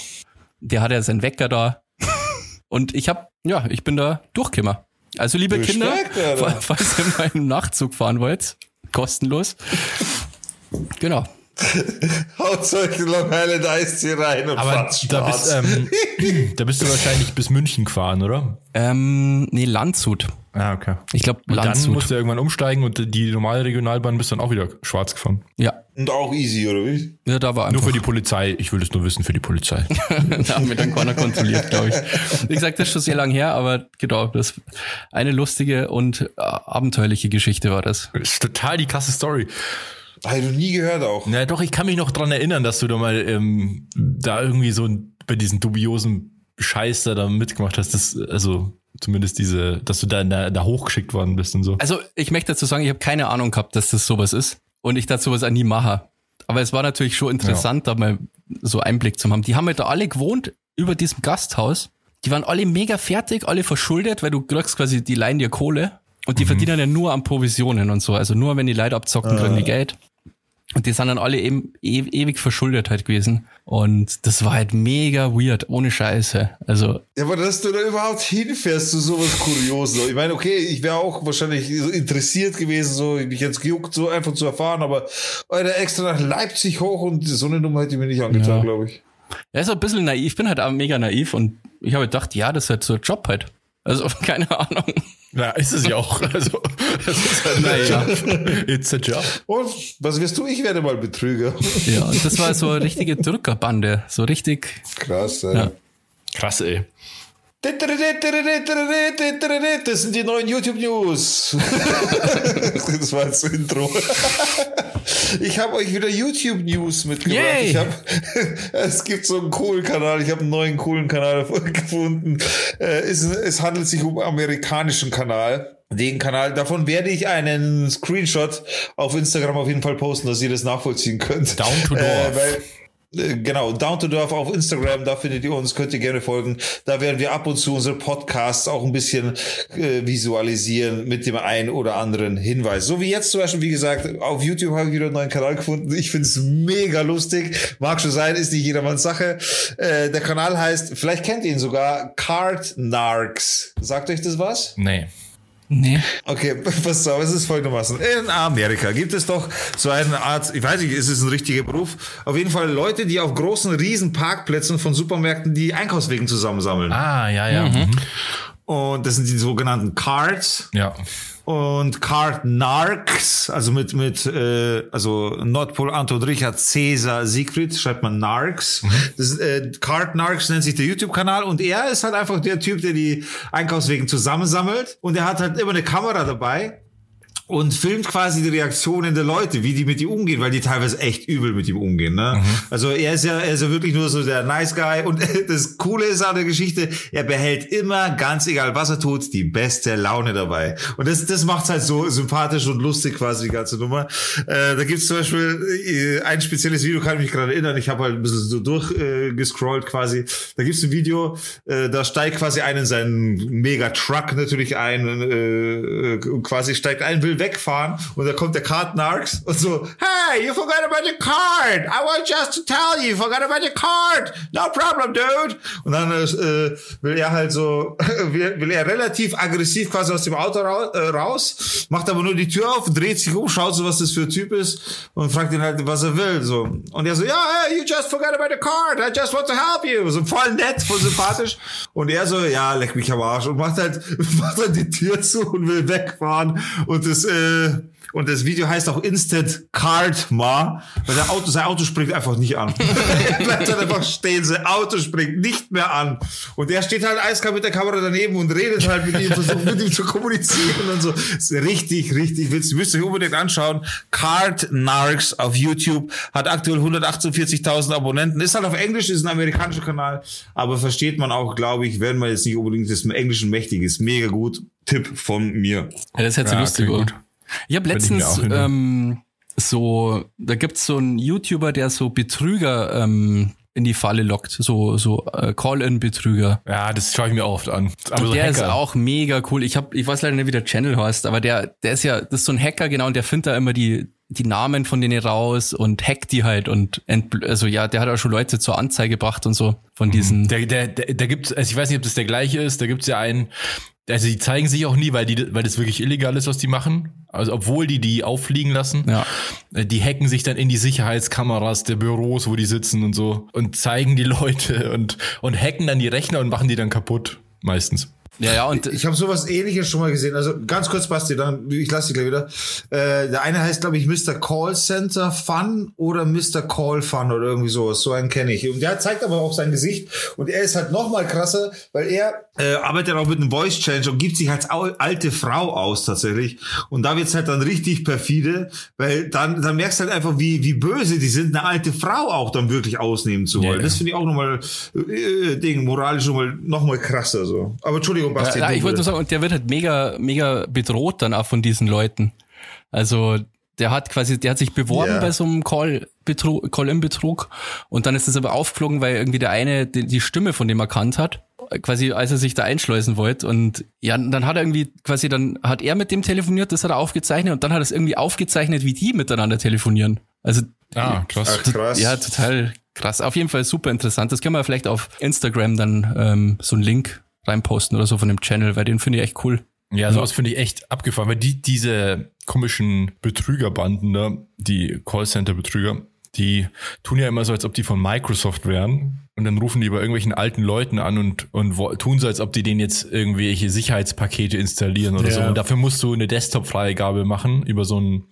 Der hat ja seinen Wecker da. Und ich habe, ja, ich bin da durchgekommen. Also liebe du Kinder, stark, falls ihr mal einen Nachtzug fahren wollt, kostenlos. Genau. Haut solche Long Island Eistee rein und fahrt da bist, ähm, da bist du wahrscheinlich bis München gefahren, oder? Ähm, nee, Landshut. Ah, okay. Ich glaube, Landshut. Dann musst du irgendwann umsteigen und die normale Regionalbahn bist dann auch wieder schwarz gefahren. Ja. Und auch easy, oder wie? Ja, da war einfach. Nur für die Polizei. Ich will es nur wissen, für die Polizei. Da haben wir dann keiner kontrolliert, glaube ich. Wie gesagt, das ist schon sehr lang her, aber genau, das eine lustige und abenteuerliche Geschichte war das. Das ist total die krasse Story. Habe ich noch nie gehört auch. Na doch, ich kann mich noch dran erinnern, dass du da mal ähm, da irgendwie so bei diesen dubiosen Scheiß da, da mitgemacht hast. Das, also zumindest diese, dass du da, da, da hochgeschickt worden bist und so. Also ich möchte dazu sagen, ich habe keine Ahnung gehabt, dass das sowas ist und ich dazu sowas auch nie mache. Aber es war natürlich schon interessant, ja, da mal so Einblick zu haben. Die haben halt da alle gewohnt über diesem Gasthaus. Die waren alle mega fertig, alle verschuldet, weil du kriegst quasi, die leihen dir Kohle. Und die mhm. verdienen ja nur an Provisionen und so. Also nur, wenn die Leute abzocken, kriegen die Geld. Und die sind dann alle eben e- ewig verschuldet halt gewesen. Und das war halt mega weird, ohne Scheiße. Also. Ja, aber dass du da überhaupt hinfährst zu sowas Kurioses. Ich meine, okay, ich wäre auch wahrscheinlich interessiert gewesen, so, mich jetzt gejuckt, so einfach zu erfahren, aber Alter, extra nach Leipzig hoch und so eine Nummer hätte ich mir nicht angetan, ja, glaube ich. Ja, ist auch ein bisschen naiv. Ich bin halt auch mega naiv und ich habe gedacht, ja, das ist halt so ein Job halt. Also, keine Ahnung. Na, ist es ja auch. Also, das ist halt ein ja. Job. It's a job. Und was wirst du? Ich werde mal Betrüger. Ja, und das war so eine richtige Drückerbande. So richtig. Krass, ey. Ja. Krass, ey. Das sind die neuen YouTube-News. Das war jetzt das Intro. Ich habe euch wieder YouTube-News mitgebracht. Yay. Ich hab, es gibt so einen coolen Kanal. Ich habe einen neuen coolen Kanal gefunden. Es, es handelt sich um einen amerikanischen Kanal. Den Kanal, davon werde ich einen Screenshot auf Instagram auf jeden Fall posten, dass ihr das nachvollziehen könnt. Down to Dorf. Äh, Genau, Down to Dorf auf Instagram, da findet ihr uns, könnt ihr gerne folgen. Da werden wir ab und zu unsere Podcasts auch ein bisschen äh, visualisieren mit dem einen oder anderen Hinweis. So wie jetzt zum Beispiel, wie gesagt, auf YouTube habe ich wieder einen neuen Kanal gefunden. Ich finde es mega lustig. Mag schon sein, ist nicht jedermanns Sache. Äh, der Kanal heißt, vielleicht kennt ihr ihn sogar, Cart Narcs. Sagt euch das was? Nee. Nee. Okay, pass auf, es ist folgendermaßen. In Amerika gibt es doch so eine Art, ich weiß nicht, ist es ein richtiger Beruf? Auf jeden Fall Leute, die auf großen, riesen Parkplätzen von Supermärkten die Einkaufswagen zusammensammeln. Ah, ja, ja. Mhm. Und das sind die sogenannten Carts. Ja. Und Cart Narcs, also mit, mit, äh, also Nordpol, Anton, Richard, Cäsar, Siegfried, schreibt man Narcs. Das, äh, Cart Narcs nennt sich der YouTube-Kanal und er ist halt einfach der Typ, der die Einkaufswagen zusammensammelt und er hat halt immer eine Kamera dabei und filmt quasi die Reaktionen der Leute, wie die mit ihm umgehen, weil die teilweise echt übel mit ihm umgehen, ne? Mhm. Also er ist ja, er ist ja wirklich nur so der Nice Guy und das Coole ist an der Geschichte, er behält immer, ganz egal was er tut, die beste Laune dabei. Und das, das macht's halt so sympathisch und lustig quasi die ganze Nummer. Äh, da gibt's zum Beispiel ein spezielles Video, kann ich mich gerade erinnern, ich habe halt ein bisschen so durchgescrollt äh, quasi. Da gibt's ein Video, äh, da steigt quasi einen seinen Mega-Truck natürlich ein, äh, quasi steigt ein Bild wegfahren und da kommt der Cart Narcs und so, hey, you forgot about the card. I want just to tell you, you forgot about the card. No problem, dude. Und dann äh, will er halt so, will, will er relativ aggressiv quasi aus dem Auto ra- äh, raus, macht aber nur die Tür auf, dreht sich um, schaut so, was das für ein Typ ist und fragt ihn halt, was er will. So. Und er so, ja, yeah, hey, you just forgot about the card. I just want to help you. So voll nett, voll sympathisch. Und er so, ja, leck mich am Arsch und macht halt, macht halt die Tür zu und will wegfahren und das und das Video heißt auch Instant Karma, weil der Auto, sein Auto springt einfach nicht an. Er bleibt halt einfach stehen, sein Auto springt nicht mehr an. Und er steht halt eiskalt mit der Kamera daneben und redet halt mit ihm, versucht mit ihm zu kommunizieren und so. Ist richtig, richtig witzig. Müsst ihr euch unbedingt anschauen. Cart Narcs auf YouTube hat aktuell hundertachtundvierzigtausend Abonnenten. Ist halt auf Englisch, ist ein amerikanischer Kanal, aber versteht man auch, glaube ich, wenn man jetzt nicht unbedingt das im Englischen mächtig ist. Mega gut. Tipp von mir. Ja, das ist jetzt so ja, lustig, oder? Ich habe letztens ich ähm, so, da gibt's so einen YouTuber, der so Betrüger ähm, in die Falle lockt, so so äh, Call-in-Betrüger. Ja, das schaue ich mir auch oft an. Aber so der Hacker ist auch mega cool. Ich habe, ich weiß leider nicht, wie der Channel heißt, aber der, der ist ja, das ist so ein Hacker, genau, und der findet da immer die die Namen von denen raus und hackt die halt und entbl- also ja, der hat auch schon Leute zur Anzeige gebracht und so von diesen. Der der der, der gibt's, also ich weiß nicht, ob das der gleiche ist. Da gibt's ja einen. Also die zeigen sich auch nie, weil die, weil das wirklich illegal ist, was die machen. Also obwohl die die auffliegen lassen, ja. Die hacken sich dann in die Sicherheitskameras der Büros, wo die sitzen und so und zeigen die Leute und und hacken dann die Rechner und machen die dann kaputt meistens. Ja, ja, und ich habe sowas Ähnliches schon mal gesehen. Also ganz kurz, Basti, dann ich lasse dich gleich wieder. Äh, der eine heißt, glaube ich, Mister Call Center Fun oder Mister Call Fun oder irgendwie sowas. So einen kenne ich. Und der zeigt aber auch sein Gesicht. Und er ist halt noch mal krasser, weil er äh, arbeitet auch mit einem Voice Change und gibt sich als alte Frau aus tatsächlich. Und da wird's halt dann richtig perfide, weil dann dann merkst du halt einfach, wie wie böse die sind, eine alte Frau auch dann wirklich ausnehmen zu wollen. Ja, das finde ich auch noch mal äh, Ding moralisch noch mal, noch mal krasser so. Aber Entschuldigung. Ja, ja, ich wollte nur sagen, und der wird halt mega, mega bedroht dann auch von diesen Leuten. Also der hat quasi, der hat sich beworben yeah. bei so einem Call, Call-in-Betrug und dann ist es aber aufgeflogen, weil irgendwie der eine die, die Stimme von dem erkannt hat, quasi als er sich da einschleusen wollte. Und ja, dann hat er irgendwie quasi, dann hat er mit dem telefoniert, das hat er aufgezeichnet und dann hat er es irgendwie aufgezeichnet, wie die miteinander telefonieren. Also ah, krass. Ach, krass. Ja, total krass. Auf jeden Fall super interessant. Das können wir vielleicht auf Instagram dann ähm, so einen Link reinposten oder so von dem Channel, weil den finde ich echt cool. Ja, sowas finde ich echt abgefahren, weil die diese komischen Betrügerbanden da, die Callcenter-Betrüger, die tun ja immer so, als ob die von Microsoft wären Und dann rufen die bei irgendwelchen alten Leuten an und, und wo, tun so, als ob die denen jetzt irgendwelche Sicherheitspakete installieren oder yeah. so. Und dafür musst du eine Desktop-Freigabe machen über so ein,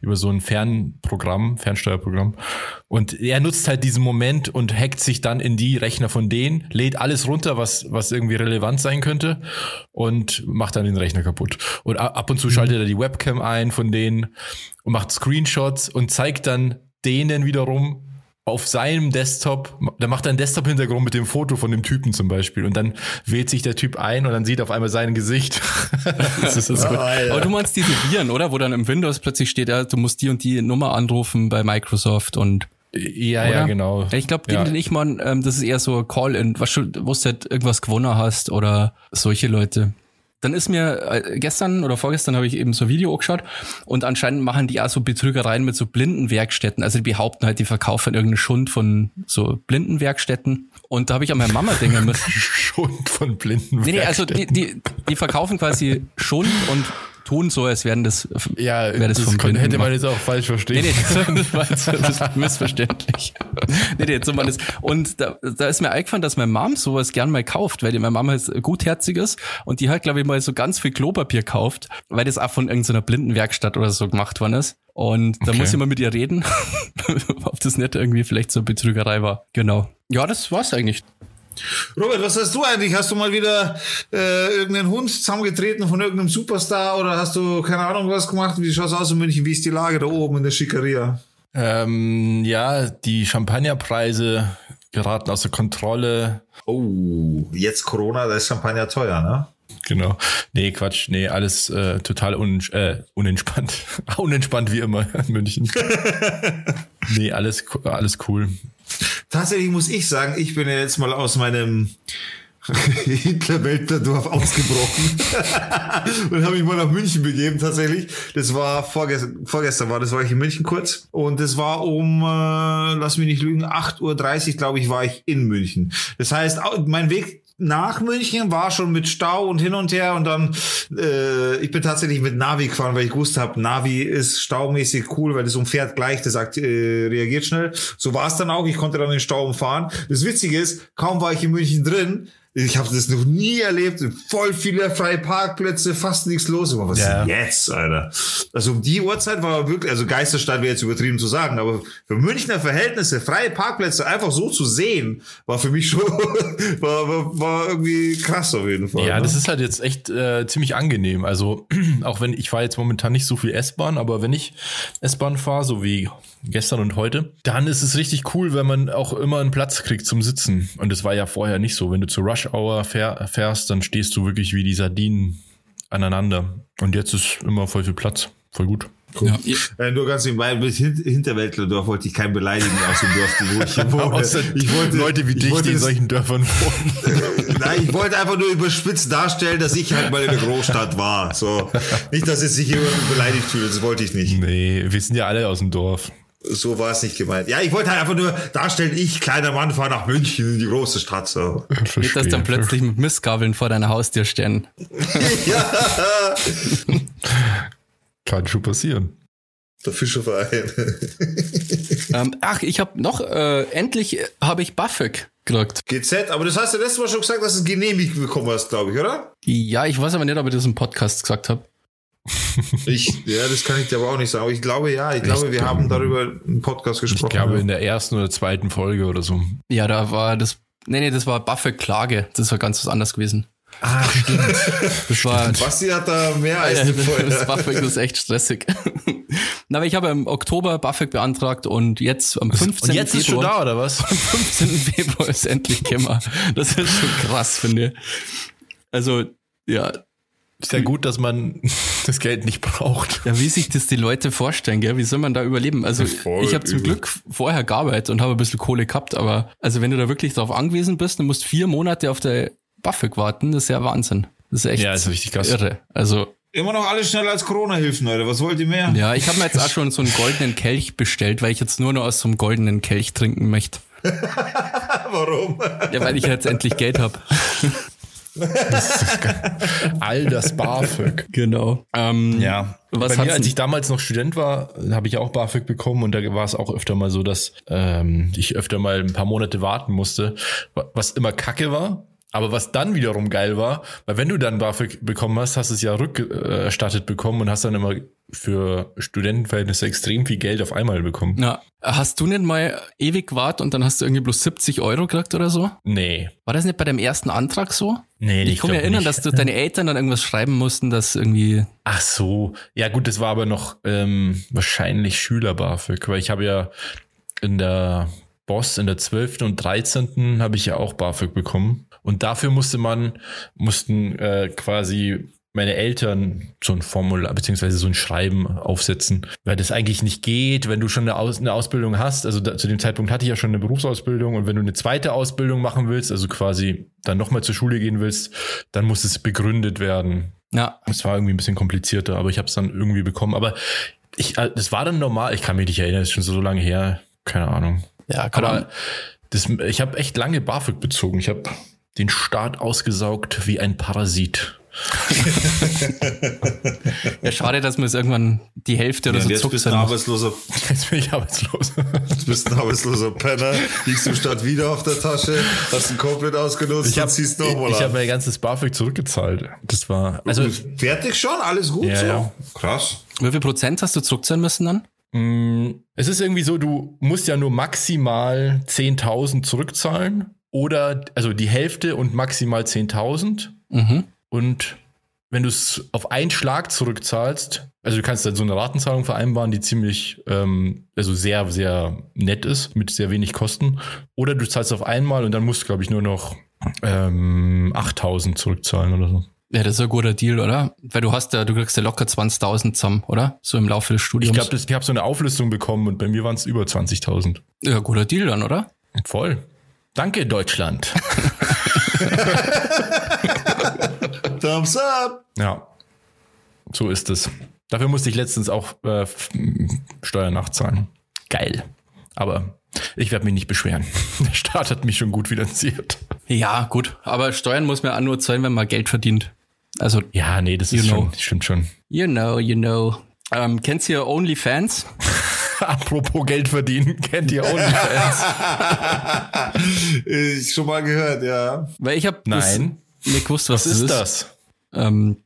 über so ein Fernprogramm, Fernsteuerprogramm. Und er nutzt halt diesen Moment und hackt sich dann in die Rechner von denen, lädt alles runter, was, was irgendwie relevant sein könnte und macht dann den Rechner kaputt. Und ab und zu mhm. schaltet er die Webcam ein von denen und macht Screenshots und zeigt dann denen wiederum, auf seinem Desktop, da macht er einen Desktop-Hintergrund mit dem Foto von dem Typen zum Beispiel und dann wählt sich der Typ ein und dann sieht auf einmal sein Gesicht. Das ist das oh, aber du meinst diese Viren, oder? Wo dann im Windows plötzlich steht, ja, du musst die und die Nummer anrufen bei Microsoft und ja, oder? Ja, genau. Ich glaube, den, ja. den ich meine, ähm, das ist eher so Call-In, was du, wo du halt irgendwas gewonnen hast oder solche Leute. Dann ist mir gestern oder vorgestern habe ich eben so ein Video angeschaut und anscheinend machen die auch so Betrügereien mit so blinden Werkstätten. Also die behaupten halt, die verkaufen irgendeinen Schund von so blinden Werkstätten. Und da habe ich an meine Mama denken müssen. Schund von blinden Werkstätten? Nee, nee, also die, die, die verkaufen quasi Schund und tun so, als wären das, ja, wär das, das vom Blinden. Hätte man jetzt auch falsch verstehen. Nee, nee, das war jetzt das ist missverständlich. Nee, nee, jetzt so mal das. Und da, da ist mir eingefallen, dass meine Mom sowas gern mal kauft, weil die, meine Mama ist gutherzig ist und die hat, glaube ich, mal so ganz viel Klopapier kauft, weil das auch von irgendeiner blinden Werkstatt oder so gemacht worden ist. Und da okay. muss ich mal mit ihr reden, ob das nicht irgendwie vielleicht so eine Betrügerei war. Genau. Ja, das war's eigentlich. Robert, was hast du eigentlich? Hast du mal wieder äh, irgendeinen Hund zusammengetreten von irgendeinem Superstar oder hast du keine Ahnung was gemacht? Wie schaut's aus in München? Wie ist die Lage da oben in der Schickeria? Ähm, ja, die Champagnerpreise geraten außer Kontrolle. Oh, jetzt Corona, da ist Champagner teuer, ne? Genau. Nee, Quatsch. Nee, alles äh, total un- äh, unentspannt. Unentspannt wie immer in München. Nee, alles, alles cool. Tatsächlich muss ich sagen, ich bin ja jetzt mal aus meinem Hitler-Weltler-Dorf ausgebrochen und habe mich mal nach München begeben tatsächlich. Das war vorgestern, vorgestern war das, war ich in München kurz und das war um, äh, lass mich nicht lügen, acht Uhr dreißig, glaube ich, war ich in München. Das heißt, mein Weg nach München war schon mit Stau und hin und her und dann äh, ich bin tatsächlich mit Navi gefahren, weil ich gewusst habe, Navi ist staumäßig cool, weil das umfährt gleich, das akt- äh, reagiert schnell. So war es dann auch, ich konnte dann den Stau umfahren. Das Witzige ist, kaum war ich in München drin, ich habe das noch nie erlebt, voll viele freie Parkplätze, fast nichts los. Aber was yeah. ist denn jetzt, Alter? Also um die Uhrzeit war wirklich, also Geisterstadt wäre jetzt übertrieben zu sagen, aber für Münchner Verhältnisse freie Parkplätze einfach so zu sehen, war für mich schon, war, war, war irgendwie krass auf jeden Fall. Ja, ne? Das ist halt jetzt echt äh, ziemlich angenehm. Also auch wenn, ich fahre jetzt momentan nicht so viel S-Bahn, aber wenn ich S-Bahn fahre, so wie gestern und heute, dann ist es richtig cool, wenn man auch immer einen Platz kriegt zum Sitzen. Und das war ja vorher nicht so. Wenn du zu Rush Hour fährst, dann stehst du wirklich wie die Sardinen aneinander. Und jetzt ist immer voll viel Platz. Voll gut. Cool. Ja. Äh, nur ganz nebenbei, mit Hin- Hinterwäldlerdorf wollte ich keinen beleidigen aus dem Dorf, wo ich hier wohne. Ich wollte, Leute wie dich, die in solchen Dörfern wohnen. Nein, ich wollte einfach nur überspitzt darstellen, dass ich halt mal in der Großstadt war. So. Nicht, dass jetzt sich jemand beleidigt fühlt, das wollte ich nicht. Nee, wir sind ja alle aus dem Dorf. So war es nicht gemeint. Ja, ich wollte halt einfach nur darstellen, ich, kleiner Mann, fahre nach München in die große Stadt. So. Nicht, dass dann plötzlich mit Mistgabeln vor deiner Haustür stehen. Ja. Kann schon passieren. Der Fischerverein. ähm, ach, ich habe noch, äh, endlich habe ich BAföG gekriegt. G Z, aber das hast du letztes Mal schon gesagt, dass du es genehmigt bekommen hast, glaube ich, oder? Ja, ich weiß aber nicht, ob ich das im Podcast gesagt habe. Ich, ja, das kann ich dir aber auch nicht sagen. Aber ich glaube, ja, ich glaube, wir haben darüber einen Podcast gesprochen. Ich glaube, ja. In der ersten oder zweiten Folge oder so. Ja, da war das, nee, nee, das war BAföG-Klage. Das war ganz was anderes gewesen. Ah, stimmt. Das war, Basti hat da mehr als eine Folge. Das BAföG ist echt stressig. Na, aber ich habe im Oktober BAföG beantragt und jetzt am fünfzehnten Februar. Und jetzt Februar, ist schon da, oder was? Am fünfzehnten Februar ist endlich gekommen. Das ist schon krass, finde ich. Also, ja. Ist ja gut, dass man das Geld nicht braucht. Ja, wie sich das die Leute vorstellen, gell? Wie soll man da überleben? Also Voll ich habe zum Glück vorher gearbeitet und habe ein bisschen Kohle gehabt, aber also wenn du da wirklich drauf angewiesen bist, du musst vier Monate auf der BAföG warten, das ist ja Wahnsinn. Das ist echt ja, ist richtig krass. Irre. Also immer noch alles schneller als Corona-Hilfen, Leute. Was wollt ihr mehr? Ja, ich habe mir jetzt auch schon so einen goldenen Kelch bestellt, weil ich jetzt nur noch aus so einem goldenen Kelch trinken möchte. Warum? Ja, weil ich jetzt endlich Geld habe. Das ist geil. All das BAföG. Genau. Ähm, ja. Was Bei mir, als ich damals noch Student war, habe ich auch BAföG bekommen und da war es auch öfter mal so, dass ähm, ich öfter mal ein paar Monate warten musste, was immer Kacke war. Aber was dann wiederum geil war, weil wenn du dann BAföG bekommen hast, hast du es ja rückerstattet bekommen und hast dann immer für Studentenverhältnisse extrem viel Geld auf einmal bekommen. Ja. Hast du nicht mal ewig gewartet und dann hast du irgendwie bloß siebzig Euro gekriegt oder so? Nee. War das nicht bei deinem ersten Antrag so? Nee, ich kann mich erinnern, nicht. Dass du deine Eltern dann irgendwas schreiben mussten, dass irgendwie... Ach so. Ja gut, das war aber noch ähm, wahrscheinlich Schüler-BAföG, weil ich habe ja in der... Boss in der zwölften und dreizehnten habe ich ja auch BAföG bekommen. Und dafür musste man, mussten äh, quasi meine Eltern so ein Formular beziehungsweise so ein Schreiben aufsetzen, weil das eigentlich nicht geht, wenn du schon eine, Aus- eine Ausbildung hast. Also da, zu dem Zeitpunkt hatte ich ja schon eine Berufsausbildung und wenn du eine zweite Ausbildung machen willst, also quasi dann nochmal zur Schule gehen willst, dann muss es begründet werden. Ja. Es war irgendwie ein bisschen komplizierter, aber ich habe es dann irgendwie bekommen. Aber ich, das war dann normal. Ich kann mich nicht erinnern, das ist schon so lange her. Keine Ahnung. Ja, kann aber das, ich habe echt lange BAföG bezogen. Ich habe den Staat ausgesaugt wie ein Parasit. Ja, schade, dass mir es irgendwann die Hälfte oder ja, so zuckt. Jetzt bist du ein arbeitsloser. Jetzt bin ich arbeitslos. Jetzt bist du ein arbeitsloser Penner. Liegst du statt wieder auf der Tasche, hast einen komplett ausgenutzt ich hab, und ziehst nochmal Ich, ich habe mein ganzes BAföG zurückgezahlt. Das war also fertig schon, alles gut. Ja, so? Ja. Krass. Wie viel Prozent hast du zurückzahlen müssen dann? Es ist irgendwie so, du musst ja nur maximal zehntausend zurückzahlen oder also die Hälfte und maximal zehntausend. Mhm. Und wenn du es auf einen Schlag zurückzahlst, also du kannst dann so eine Ratenzahlung vereinbaren, die ziemlich, ähm, also sehr, sehr nett ist, mit sehr wenig Kosten. Oder du zahlst auf einmal und dann musst du, glaube ich, nur noch ähm, achttausend zurückzahlen oder so. Ja, das ist ein guter Deal, oder? Weil du hast ja, du kriegst ja locker zwanzigtausend zusammen, oder? So im Laufe des Studiums. Ich glaube, ich habe so eine Auflistung bekommen und bei mir waren es über zwanzigtausend. Ja, guter Deal dann, oder? Voll. Danke, Deutschland. Thumbs up! Ja, so ist es. Dafür musste ich letztens auch äh, Steuern nachzahlen. Geil. Aber ich werde mich nicht beschweren. Der Staat hat mich schon gut finanziert. Ja, gut. Aber Steuern muss man auch nur zahlen, wenn man Geld verdient. Also, ja, nee, das ist schon, das stimmt schon. You know, you know. Ähm, kennst ihr Onlyfans? Apropos Geld verdienen, kennt ihr Onlyfans? Ich schon mal gehört, ja. Weil ich habe Nein. nicht gewusst, was, was ist das? Ähm,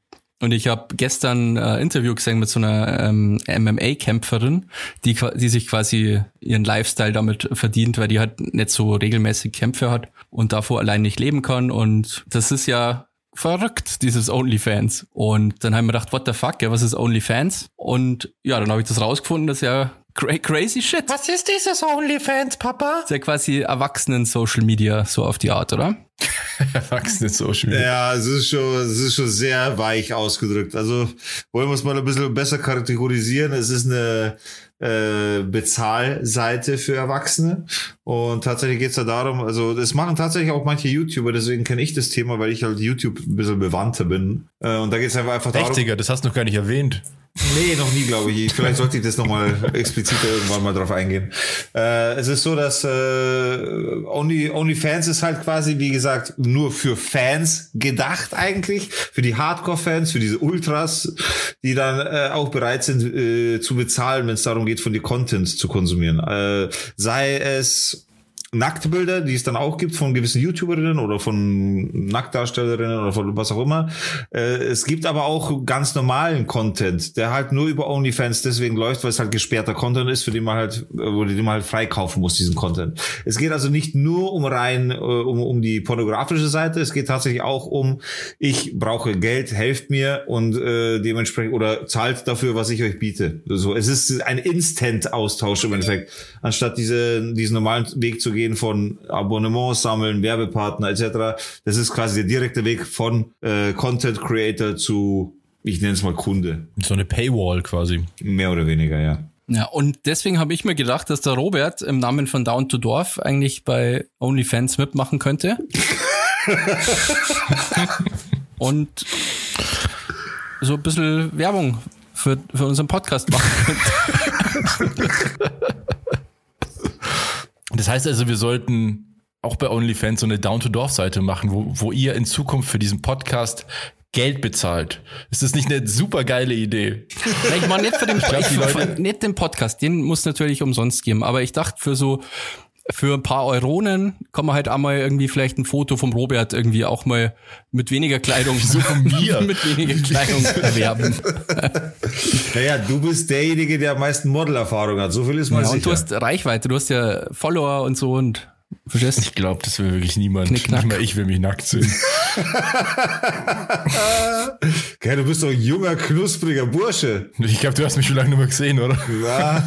und ich habe gestern ein äh, Interview gesehen mit so einer ähm, M M A-Kämpferin, die, die sich quasi ihren Lifestyle damit verdient, weil die halt nicht so regelmäßig Kämpfe hat und davor allein nicht leben kann. Und das ist ja verrückt, dieses Onlyfans. Und dann haben wir gedacht, what the fuck, ja, was ist Onlyfans? Und ja, dann habe ich das rausgefunden, das ist ja crazy shit. Was ist dieses Onlyfans, Papa? Das ist ja quasi Erwachsenen-Social Media, so auf die Art, oder? Erwachsene Social Media. Ja, es ist schon, es ist schon sehr weich ausgedrückt. Also wollen wir es mal ein bisschen besser kategorisieren. Es ist eine äh, Bezahlseite für Erwachsene und tatsächlich geht es da darum, also das machen tatsächlich auch manche YouTuber, deswegen kenne ich das Thema, weil ich halt YouTube ein bisschen bewandter bin. Äh, und da geht es einfach, einfach darum. Echt, Digga, das hast du noch gar nicht erwähnt. Nee, noch nie, glaube ich. Vielleicht sollte ich das nochmal expliziter irgendwann mal drauf eingehen. Äh, es ist so, dass äh, Only, OnlyFans ist halt quasi, wie gesagt, nur für Fans gedacht eigentlich. Für die Hardcore-Fans, für diese Ultras, die dann äh, auch bereit sind äh, zu bezahlen, wenn es darum geht, von dir Content zu konsumieren. Äh, sei es Nacktbilder, die es dann auch gibt von gewissen YouTuberinnen oder von Nacktdarstellerinnen oder von was auch immer. Es gibt aber auch ganz normalen Content, der halt nur über OnlyFans deswegen läuft, weil es halt gesperrter Content ist, für den man halt, wo den man halt freikaufen muss, diesen Content. Es geht also nicht nur um rein, um, um die pornografische Seite, es geht tatsächlich auch um, ich brauche Geld, helft mir und äh, dementsprechend, oder zahlt dafür, was ich euch biete. So, also es ist ein Instant-Austausch im Endeffekt, anstatt diese, diesen normalen Weg zu gehen, von Abonnements sammeln, Werbepartner et cetera. Das ist quasi der direkte Weg von äh, Content Creator zu, ich nenne es mal Kunde. So eine Paywall quasi. Mehr oder weniger, ja. Ja, und deswegen habe ich mir gedacht, dass der Robert im Namen von Down to Dorf eigentlich bei OnlyFans mitmachen könnte. Und so ein bisschen Werbung für, für unseren Podcast machen könnte. Das heißt also, wir sollten auch bei Onlyfans so eine Down to Dorf Seite machen, wo, wo ihr in Zukunft für diesen Podcast Geld bezahlt. Ist das nicht eine super geile Idee? Ja, ich meine, nicht für den, ich glaub, die Leute, nicht den Podcast, den muss natürlich umsonst geben, aber ich dachte, für so, für ein paar Euronen kann man halt einmal irgendwie vielleicht ein Foto vom Robert irgendwie auch mal mit weniger Kleidung, so von mir, mit weniger Kleidung erwerben. Naja, du bist derjenige, der am meisten Modelerfahrung hat. So viel ist mal ja, sicher. Und du hast Reichweite, du hast ja Follower und so und verstehst du? Ich glaube, das will wirklich niemand. Knick-knack. Nicht mal ich will mich nackt sehen. Okay, du bist doch ein junger, knuspriger Bursche. Ich glaube, du hast mich schon lange nicht mehr gesehen, oder? Ja,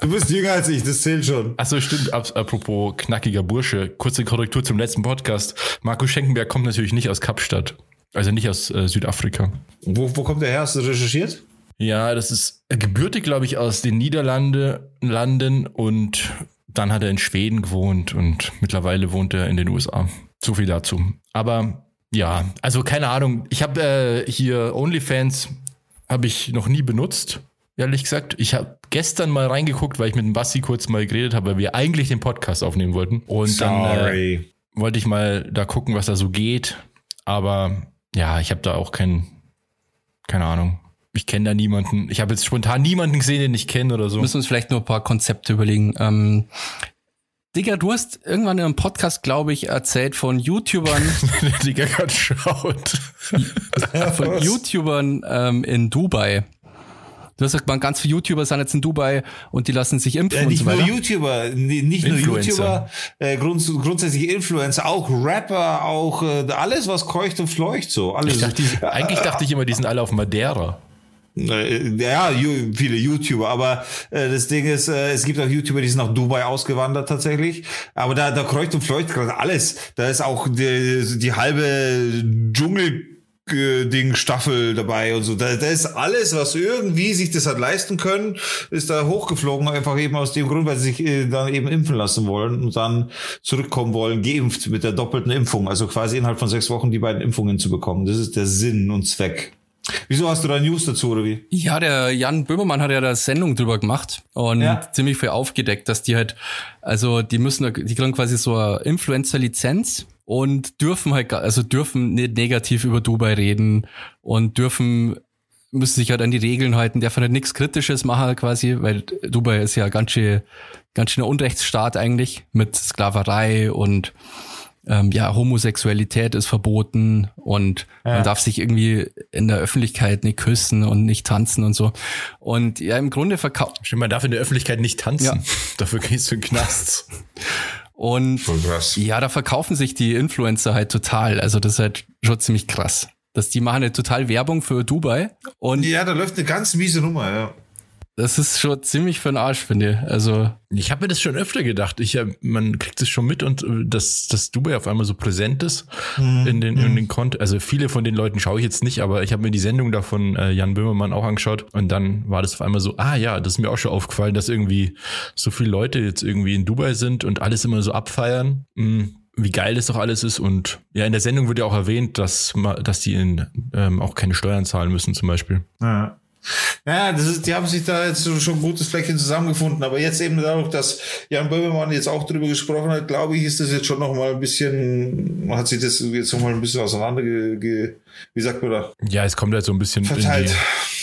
du bist jünger als ich, das zählt schon. Achso, stimmt. Apropos knackiger Bursche, kurze Korrektur zum letzten Podcast. Markus Schenkenberg kommt natürlich nicht aus Kapstadt, also nicht aus äh, Südafrika. Wo, wo kommt der her? Hast du recherchiert? Ja, das ist gebürtig, glaube ich, aus den Niederlanden und dann hat er in Schweden gewohnt und mittlerweile wohnt er in den U S A. So viel dazu. Aber ja, also keine Ahnung. Ich habe äh, hier Onlyfans habe ich noch nie benutzt, ehrlich gesagt. Ich habe gestern mal reingeguckt, weil ich mit dem Basti kurz mal geredet habe, weil wir eigentlich den Podcast aufnehmen wollten. Und Sorry. dann äh, wollte ich mal da gucken, was da so geht. Aber ja, ich habe da auch kein, keine Ahnung. Ich kenne da niemanden. Ich habe jetzt spontan niemanden gesehen, den ich kenne oder so. Müssen uns vielleicht nur ein paar Konzepte überlegen. Ähm, Digger, du hast irgendwann in einem Podcast, glaube ich, erzählt von YouTubern. Digger gerade schaut. Von YouTubern ähm, in Dubai. Du hast gesagt, ganz viele YouTuber sind jetzt in Dubai und die lassen sich impfen äh, und so weiter. Nicht nur YouTuber, nicht nur YouTuber, äh, grund, grundsätzlich Influencer, auch Rapper, auch äh, alles, was keucht und fleucht so. Alles. Ich dachte, ich, eigentlich dachte ich immer, die sind alle auf Madeira. Ja, viele YouTuber, aber äh, das Ding ist, äh, es gibt auch YouTuber, die sind nach Dubai ausgewandert tatsächlich, aber da da kreucht und fleucht gerade alles. Da ist auch die, die halbe Dschungel-Ding-Staffel dabei und so. Da, da ist alles, was irgendwie sich das hat leisten können, ist da hochgeflogen, einfach eben aus dem Grund, weil sie sich äh, dann eben impfen lassen wollen und dann zurückkommen wollen, geimpft mit der doppelten Impfung, also quasi innerhalb von sechs Wochen die beiden Impfungen zu bekommen. Das ist der Sinn und Zweck. Wieso hast du da News dazu, oder wie? Ja, der Jan Böhmermann hat ja da Sendung drüber gemacht und ja. ziemlich viel aufgedeckt, dass die halt, also die müssen, die kriegen quasi so eine Influencer-Lizenz und dürfen halt, also dürfen nicht negativ über Dubai reden und dürfen, müssen sich halt an die Regeln halten, dürfen halt nichts Kritisches machen quasi, weil Dubai ist ja ganz schön, ganz schön ein Unrechtsstaat eigentlich mit Sklaverei und Ähm, ja, Homosexualität ist verboten und ja. man darf sich irgendwie in der Öffentlichkeit nicht küssen und nicht tanzen und so. Und ja, im Grunde verkauft... Man darf in der Öffentlichkeit nicht tanzen. Ja. Dafür gehst du in den Knast. Und ja, da verkaufen sich die Influencer halt total. Also das ist halt schon ziemlich krass. Dass die machen halt total Werbung für Dubai. Und ja, da läuft eine ganz miese Nummer, ja. Das ist schon ziemlich für den Arsch, finde ich. Also ich habe mir das schon öfter gedacht. Ich hab, man kriegt es schon mit und dass, dass Dubai auf einmal so präsent ist mhm. in den, in den Content. Also viele von den Leuten schaue ich jetzt nicht, aber ich habe mir die Sendung da von äh, Jan Böhmermann auch angeschaut und dann war das auf einmal so, ah ja, das ist mir auch schon aufgefallen, dass irgendwie so viele Leute jetzt irgendwie in Dubai sind und alles immer so abfeiern. Mhm. Wie geil das doch alles ist und ja, in der Sendung wird ja auch erwähnt, dass, dass die in, ähm, auch keine Steuern zahlen müssen zum Beispiel. Ja. Ja, das ist, die haben sich da jetzt schon ein gutes Fleckchen zusammengefunden, aber jetzt eben dadurch, dass Jan Böhmermann jetzt auch drüber gesprochen hat, glaube ich, ist das jetzt schon nochmal ein bisschen, hat sich das jetzt nochmal ein bisschen auseinander, ge, ge, wie sagt man da? Ja, es kommt halt so ein bisschen verteilt. In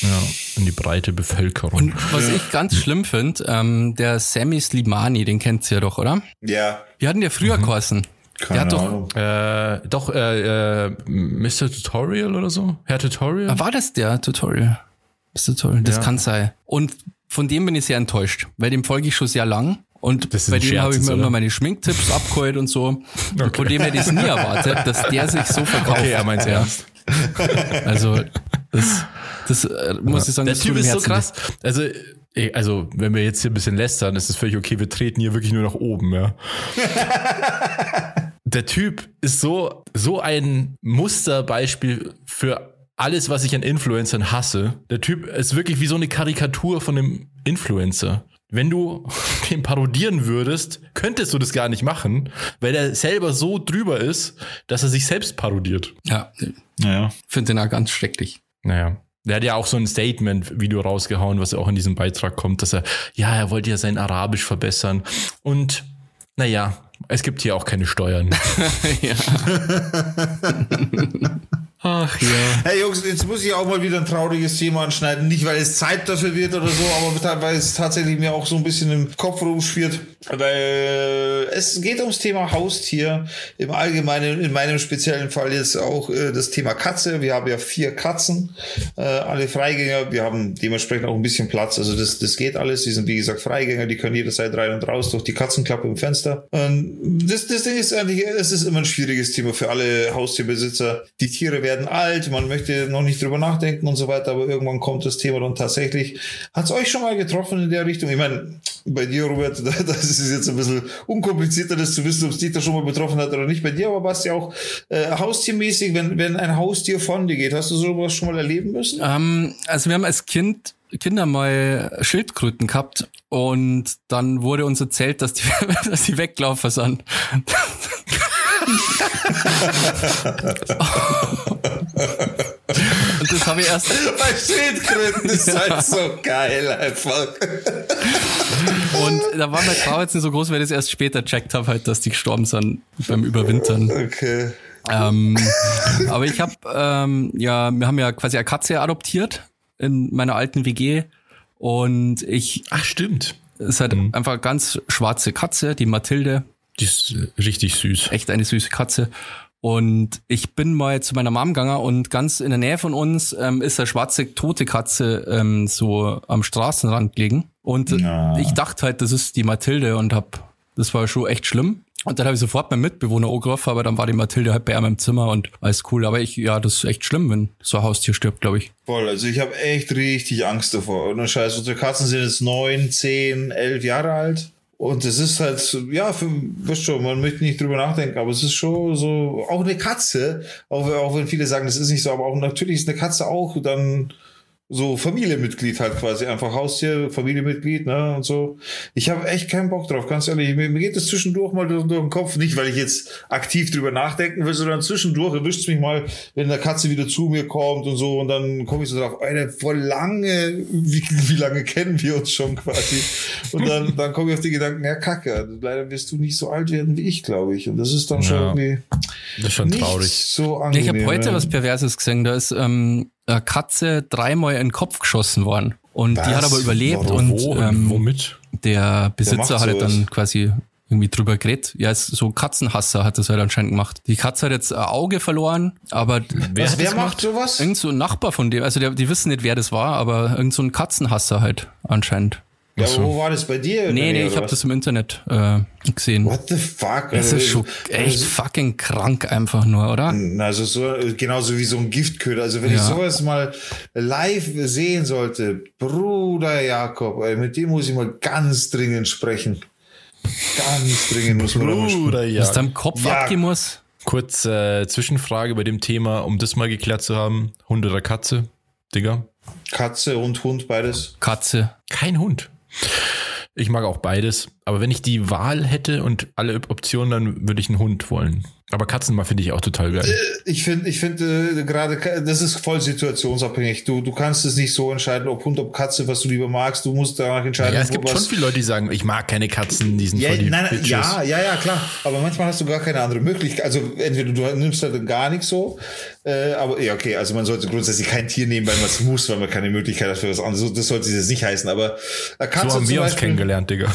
die, ja, in die breite Bevölkerung. Und was ja. ich ganz schlimm finde, ähm, der Sammy Slimani, den kennt's ja doch, oder? Ja. Wir hatten ja früher mhm. Kosten. Keine der hat doch, äh, doch, äh, äh, Mister Tutorial oder so? Herr Tutorial? War das der Tutorial? Das ist toll, das ja. kann sein. Und von dem bin ich sehr enttäuscht, weil dem folge ich schon sehr lang und bei dem Scherzen, habe ich mir oder? immer meine Schminktipps abgeholt und so. Okay. Und von dem hätte ich es nie erwartet, dass der sich so verkauft. Okay, er meint's ernst. Also das, das äh, muss ja. ich sagen, der das Typ ist so krass. Also Also, wenn wir jetzt hier ein bisschen lästern, ist es völlig okay, wir treten hier wirklich nur nach oben, ja. Der Typ ist so so ein Musterbeispiel für alles, was ich an Influencern hasse. Der Typ ist wirklich wie so eine Karikatur von einem Influencer. Wenn du den parodieren würdest, könntest du das gar nicht machen, weil er selber so drüber ist, dass er sich selbst parodiert. Ja, naja. Ich finde den auch ganz schrecklich. Naja. Der hat ja auch so ein Statement-Video rausgehauen, was ja auch in diesem Beitrag kommt, dass er, ja, er wollte ja sein Arabisch verbessern und naja, Es gibt hier auch keine Steuern. Ja. Ach ja. Hey Jungs, jetzt muss ich auch mal wieder ein trauriges Thema anschneiden. Nicht, weil es Zeit dafür wird oder so, aber weil es tatsächlich mir auch so ein bisschen im Kopf rumschwirrt. Weil es geht ums Thema Haustier. Im Allgemeinen, in meinem speziellen Fall jetzt auch äh, das Thema Katze. Wir haben ja vier Katzen, äh, alle Freigänger. Wir haben dementsprechend auch ein bisschen Platz. Also das, das geht alles. Die sind, wie gesagt, Freigänger. Die können jederzeit rein und raus durch die Katzenklappe im Fenster. Und das, das Ding ist eigentlich, es ist immer ein schwieriges Thema für alle Haustierbesitzer. Die Tiere werden werden alt, man möchte noch nicht drüber nachdenken und so weiter, aber irgendwann kommt das Thema dann tatsächlich. Hat es euch schon mal getroffen in der Richtung? Ich meine, bei dir, Robert, das ist jetzt ein bisschen unkomplizierter, das zu wissen, ob es dich da schon mal betroffen hat oder nicht. Bei dir aber war es ja auch äh, haustiermäßig, wenn, wenn ein Haustier von dir geht. Hast du sowas schon mal erleben müssen? Ähm, also wir haben als Kind Kinder mal Schildkröten gehabt und dann wurde uns erzählt, dass die, dass die Weglaufer sind. Und das habe ich erst bei Schildkröten ist ja. Halt so geil einfach. Und da war mein Frau jetzt nicht so groß, weil ich das erst später checkt habe, halt, dass die gestorben sind beim Überwintern. Okay. Ähm, aber ich habe ähm, ja, wir haben ja quasi eine Katze adoptiert in meiner alten W G und ich. Ach stimmt. Ist halt mhm. einfach eine ganz schwarze Katze, die Mathilde. Die ist richtig süß. Echt eine süße Katze. Und ich bin mal zu meiner Mom gegangen und ganz in der Nähe von uns ähm, ist eine schwarze, tote Katze ähm, so am Straßenrand gelegen. Und ja. Ich dachte halt, das ist die Mathilde und hab, das war schon echt schlimm. Und dann habe ich sofort meinen Mitbewohner angerufen, aber dann war die Mathilde halt bei ihm im Zimmer und alles cool. Aber ich, ja, das ist echt schlimm, wenn so ein Haustier stirbt, glaube ich. Voll, also ich habe echt richtig Angst davor. Ohne Scheiß, unsere Katzen sind jetzt neun, zehn, elf Jahre alt. Und es ist halt, ja, für, weißt schon, man möchte nicht drüber nachdenken, aber es ist schon so, auch eine Katze, auch, auch wenn viele sagen, das ist nicht so, aber auch natürlich ist eine Katze auch dann so Familienmitglied halt quasi, einfach Haustier, Familienmitglied, ne, und so. Ich habe echt keinen Bock drauf, ganz ehrlich, mir, mir geht das zwischendurch mal durch, durch den Kopf, nicht weil ich jetzt aktiv drüber nachdenken will, sondern zwischendurch erwischt es mich mal, wenn eine Katze wieder zu mir kommt und so, und dann komme ich so drauf, Alter, vor lange, wie, wie lange kennen wir uns schon quasi, und dann, dann komme ich auf die Gedanken, ja kacke, leider wirst du nicht so alt werden wie ich, glaube ich, und das ist dann ja, schon irgendwie das ist schon traurig. So angenehm. Ich habe heute was Perverses gesehen, da ist, ähm, Katze dreimal in den Kopf geschossen worden. Und was? Die hat aber überlebt. Warum? Und ähm, womit? Der Besitzer der hat halt dann quasi irgendwie drüber geredet. Ja, ist so ein Katzenhasser hat das halt anscheinend gemacht. Die Katze hat jetzt ein Auge verloren, aber wer, was, wer macht sowas? Irgend so ein Nachbar von dem. Also der, die wissen nicht, wer das war, aber irgend so ein Katzenhasser halt anscheinend. Ja, aber wo war das bei dir? Nee, nee, ich habe das im Internet äh, gesehen. What the fuck? Das ist schon echt fucking krank einfach nur, oder? Also so, genauso wie so ein Giftköder. Also wenn ja. ich sowas mal live sehen sollte, Bruder Jakob, ey, mit dem muss ich mal ganz dringend sprechen. Ganz dringend muss man da mal sprechen. Was deinem Kopf ja. abgehen muss? Kurz äh, Zwischenfrage bei dem Thema, um das mal geklärt zu haben. Hund oder Katze? Digger? Katze und Hund, beides. Katze. Kein Hund. Ich mag auch beides, aber wenn ich die Wahl hätte und alle Optionen, dann würde ich einen Hund wollen. Aber Katzen mal finde ich auch total geil. Ich finde, ich finde äh, gerade, das ist voll situationsabhängig. Du, du kannst es nicht so entscheiden, ob Hund, ob Katze, was du lieber magst. Du musst danach entscheiden. Ja, es gibt schon viele Leute, die sagen, ich mag keine Katzen, die sind ja, voll die nein, Bitches. Ja, ja, ja, klar. Aber manchmal hast du gar keine andere Möglichkeit. Also entweder du nimmst halt gar nichts so, äh, aber ja, okay, also man sollte grundsätzlich kein Tier nehmen, weil man es muss, weil man keine Möglichkeit hat für was anderes. Das sollte jetzt nicht heißen, aber Katze so haben wir uns kennengelernt, Digga.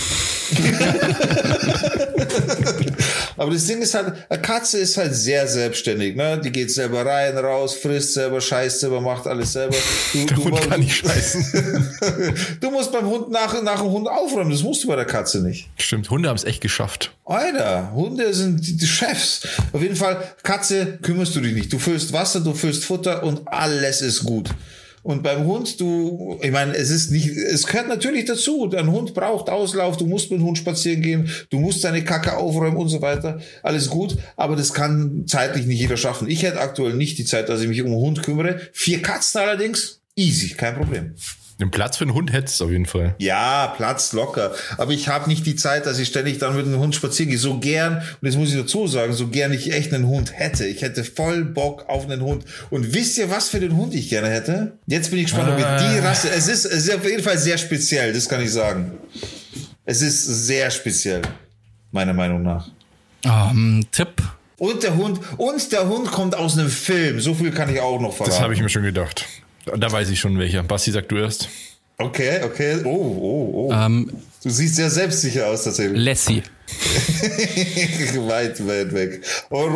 Aber das Ding ist halt, eine Katze ist halt sehr selbstständig, ne? Die geht selber rein, raus, frisst selber, scheißt selber, macht alles selber. Du, der du Hund kann nicht scheißen. Du musst beim Hund nach, nach dem Hund aufräumen, das musst du bei der Katze nicht. Stimmt, Hunde haben es echt geschafft. Alter, Hunde sind die, die Chefs. Auf jeden Fall, Katze kümmerst du dich nicht. Du füllst Wasser, du füllst Futter und alles ist gut. Und beim Hund, du, ich meine, es ist nicht, es gehört natürlich dazu. Ein Hund braucht Auslauf, du musst mit dem Hund spazieren gehen, du musst deine Kacke aufräumen und so weiter. Alles gut, aber das kann zeitlich nicht jeder schaffen. Ich hätte aktuell nicht die Zeit, dass ich mich um den Hund kümmere. Vier Katzen allerdings, easy, kein Problem. Den Platz für einen Hund hättest du auf jeden Fall. Ja, Platz locker. Aber ich habe nicht die Zeit, dass ich ständig dann mit einem Hund spazieren gehe. So gern, und jetzt muss ich dazu sagen, so gern ich echt einen Hund hätte. Ich hätte voll Bock auf einen Hund. Und wisst ihr, was für den Hund ich gerne hätte? Jetzt bin ich gespannt, ob ich die Rasse... Es ist, es ist auf jeden Fall sehr speziell, das kann ich sagen. Es ist sehr speziell, meiner Meinung nach. Um, Tipp. Und der Hund, und der Hund kommt aus einem Film. So viel kann ich auch noch verraten. Das habe ich mir schon gedacht. Da weiß ich schon welcher. Basti, sag du erst. Okay, okay. Oh, oh, oh. Um, du siehst sehr selbstsicher aus, tatsächlich. Lassie. Weit, weit weg. Oh,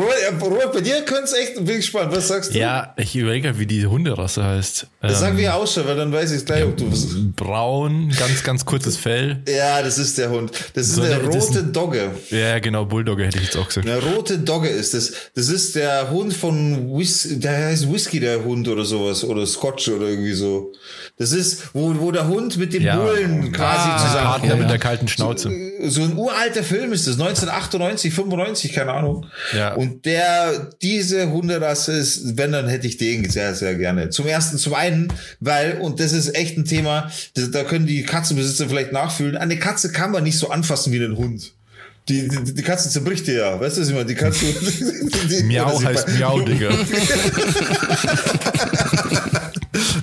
Robert, bei dir könnte es echt wirklich spannend. Was sagst du? Ja, ich überlege, wie die Hunderasse heißt. Das sagen ähm, wir ausschauen, weil dann weiß ich gleich, ja, ob du bist. Braun, ganz, ganz kurzes Fell. Ja, das ist der Hund. Das so ist der eine, rote das ist ein, Dogge. Ja, genau, Bulldogge hätte ich jetzt auch gesagt. Der rote Dogge ist das. Das ist der Hund von Whis- der heißt Whisky, der Hund oder sowas. Oder Scotch oder irgendwie so. Das ist, wo, wo der Hund mit dem ja. Bullen quasi ah, zusammenkommt. Ja, mit der kalten Schnauze. So, so ein uralter Film ist das, neunzehnhundertachtundneunzig, fünfundneunzig, keine Ahnung. Ja. Und der, diese Hunderasse ist, wenn, dann hätte ich den sehr, sehr gerne. Zum ersten, zum einen, weil, und das ist echt ein Thema, das, da können die Katzenbesitzer vielleicht nachfühlen, eine Katze kann man nicht so anfassen wie einen Hund. Die, die, die Katze zerbricht dir ja. Weißt du, was ich meine? Die Katze... Die, Miau heißt bei, Miau, Digger.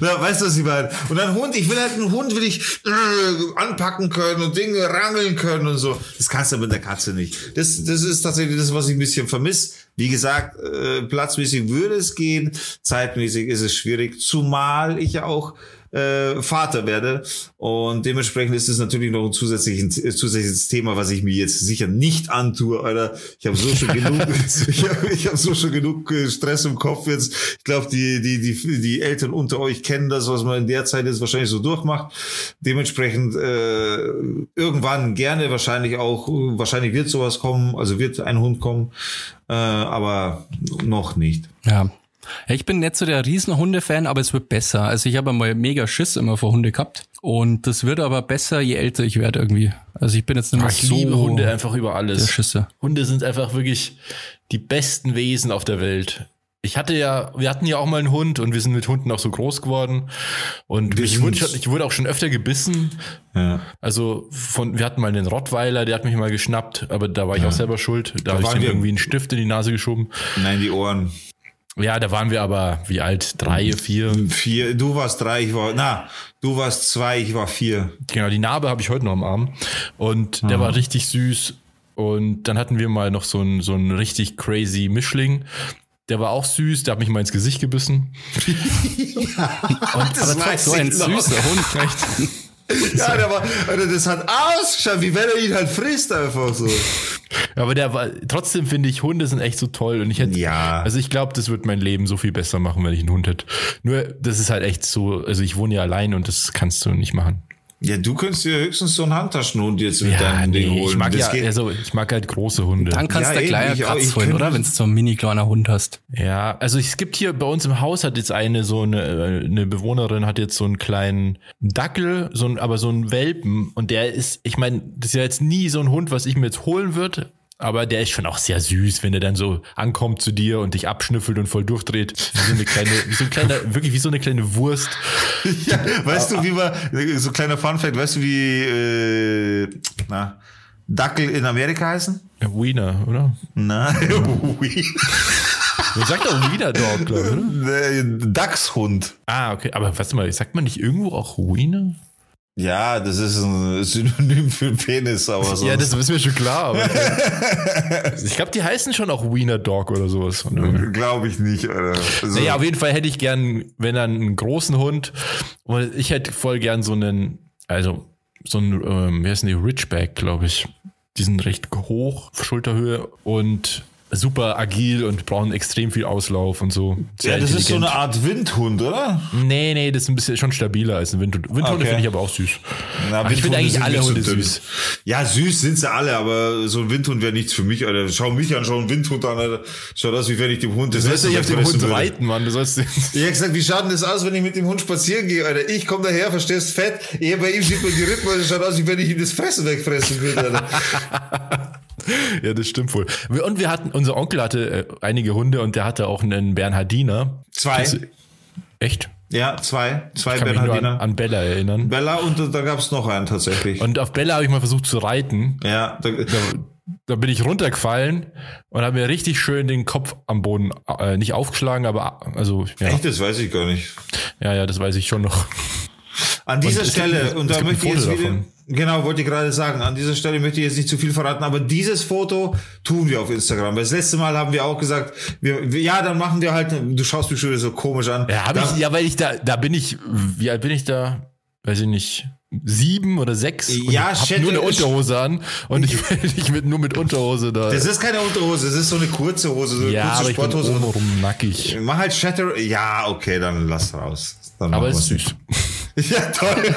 Na, weißt du, was ich meine? Und dann Hund, ich will halt einen Hund, will ich äh, anpacken können und Dinge rangeln können und so. Das kannst du mit der Katze nicht. Das, das ist tatsächlich das, was ich ein bisschen vermisse. Wie gesagt, äh, platzmäßig würde es gehen, zeitmäßig ist es schwierig, zumal ich ja auch äh, Vater werde. Und dementsprechend ist es natürlich noch ein zusätzliches, äh, zusätzliches Thema, was ich mir jetzt sicher nicht antue, Alter. Ich habe so schon genug, ich habe ich hab so schon genug äh, Stress im Kopf jetzt. Ich glaube, die, die, die, die Eltern unter euch kennen das, was man in der Zeit jetzt wahrscheinlich so durchmacht. Dementsprechend äh, irgendwann gerne wahrscheinlich auch, wahrscheinlich wird sowas kommen, also wird ein Hund kommen. Äh, aber noch nicht. Ja. Ich bin nicht so der Riesenhunde-Fan, aber es wird besser. Also ich habe mal mega Schiss immer vor Hunde gehabt. Und das wird aber besser, je älter ich werde irgendwie. Also ich bin jetzt nicht mehr so... Ich liebe Hunde einfach über alles. Schisse. Hunde sind einfach wirklich die besten Wesen auf der Welt. Ich hatte ja, wir hatten ja auch mal einen Hund und wir sind mit Hunden auch so groß geworden. Und ich wurde, ich wurde auch schon öfter gebissen. Ja. Also von, wir hatten mal einen Rottweiler, der hat mich mal geschnappt, aber da war ich ja. auch selber schuld. Da, da habe ich ihm irgendwie einen Stift in die Nase geschoben. Nein, die Ohren. Ja, da waren wir aber, wie alt? Drei, vier? Vier, du warst drei, ich war, na, du warst zwei, ich war vier. Genau, die Narbe habe ich heute noch am Arm. Und der mhm. war richtig süß. Und dann hatten wir mal noch so einen, so einen richtig crazy Mischling. Der war auch süß, der hat mich mal ins Gesicht gebissen. Ja, und das war so ein süßer Hund, recht. Ja, der war, also das hat ausgeschaut, wie wenn er ihn halt frisst, einfach so. Aber der war, trotzdem finde ich, Hunde sind echt so toll und ich hätte, ja. also ich glaube, das wird mein Leben so viel besser machen, wenn ich einen Hund hätte. Nur, das ist halt echt so, also ich wohne ja allein und das kannst du nicht machen. Ja, du könntest dir höchstens so einen Handtaschenhund jetzt mit ja, deinem nee, Ding holen. Ich mag, ja, also ich mag halt große Hunde. Dann kannst ja, du kleiner Katz holen, oder? Wenn du so einen mini kleiner Hund hast. Ja, also es gibt hier bei uns im Haus hat jetzt eine so eine, eine Bewohnerin hat jetzt so einen kleinen Dackel, so ein, aber so einen Welpen. Und der ist, ich meine, das ist ja jetzt nie so ein Hund, was ich mir jetzt holen würde. Aber der ist schon auch sehr süß, wenn er dann so ankommt zu dir und dich abschnüffelt und voll durchdreht. Wie so eine kleine, wie so ein kleiner, wirklich wie so eine kleine Wurst. Ja, weißt du, wie man, so kleiner Funfact, weißt du, wie äh, na, Dackel in Amerika heißen? Ja, Wiener, oder? Nein, Wiener. Man sagt auch Wiener dort, glaube ich, oder? Dachshund. Ah, okay, aber warte mal, sagt man nicht irgendwo auch Wiener? Ja, das ist ein Synonym für Penis, aber sonst. Ja, das ist mir schon klar. Aber ich glaube, die heißen schon auch Wiener Dog oder sowas. Glaube ich nicht, Alter. Also naja, auf jeden Fall hätte ich gern, wenn dann einen großen Hund. Und ich hätte voll gern so einen, also so einen, ähm, wie heißen die, Ridgeback, glaube ich. Die sind recht hoch, Schulterhöhe und super agil und brauchen extrem viel Auslauf und so. Sehr ja, das ist so eine Art Windhund, oder? Nee, nee, das ist ein bisschen schon stabiler als ein Windhund. Windhunde okay. finde ich aber auch süß. Na, aber ich finde eigentlich alle Hunde so süß. Ja, süß sind sie alle, aber so ein Windhund wäre nichts für mich, Alter. Schau mich an, schau einen Windhund an, Alter. Schau das, wie wenn ich dem Hund... Das du sollst nicht auf den Hund reiten, Mann. Du sollst ich hab gesagt, wie schaut das aus, wenn ich mit dem Hund spazieren gehe, Alter? Ich komme daher, verstehst fett. Eher bei ihm sieht man die Rippen, Alter. Schaut aus, wie wenn ich ihm das Fressen wegfressen würde, Alter. Ja, das stimmt wohl. Und wir hatten, unser Onkel hatte äh, einige Hunde und der hatte auch einen Bernhardiner. Zwei. Das, echt? Ja, zwei. Zwei ich kann Bernhardiner. Mich nur an, an Bella erinnern. Bella und da gab es noch einen tatsächlich. Und auf Bella habe ich mal versucht zu reiten. Ja. Da, da, da bin ich runtergefallen und habe mir richtig schön den Kopf am Boden, äh, nicht aufgeschlagen, aber also. Ja. Echt, das weiß ich gar nicht. Ja, ja, das weiß ich schon noch. An dieser und Stelle, gibt, und da möchte ich jetzt wieder, davon. Genau, wollte ich gerade sagen, an dieser Stelle möchte ich jetzt nicht zu viel verraten, aber dieses Foto tun wir auf Instagram. Das letzte Mal haben wir auch gesagt, wir, wir, ja, dann machen wir halt, du schaust mich schon wieder so komisch an. Ja, hab da, ich, ja weil ich da, da bin ich, wie alt bin ich da? Weiß ich nicht. Sieben oder sechs und ja, ich hab nur eine Unterhose an und ich will nicht mit, nur mit Unterhose da. Das ist keine Unterhose, das ist so eine kurze Hose, so eine ja, kurze Sporthose. Ja, warum nackig? Mach halt Shatter. Ja, okay, dann lass raus. Dann aber es ist süß. Ja, toll.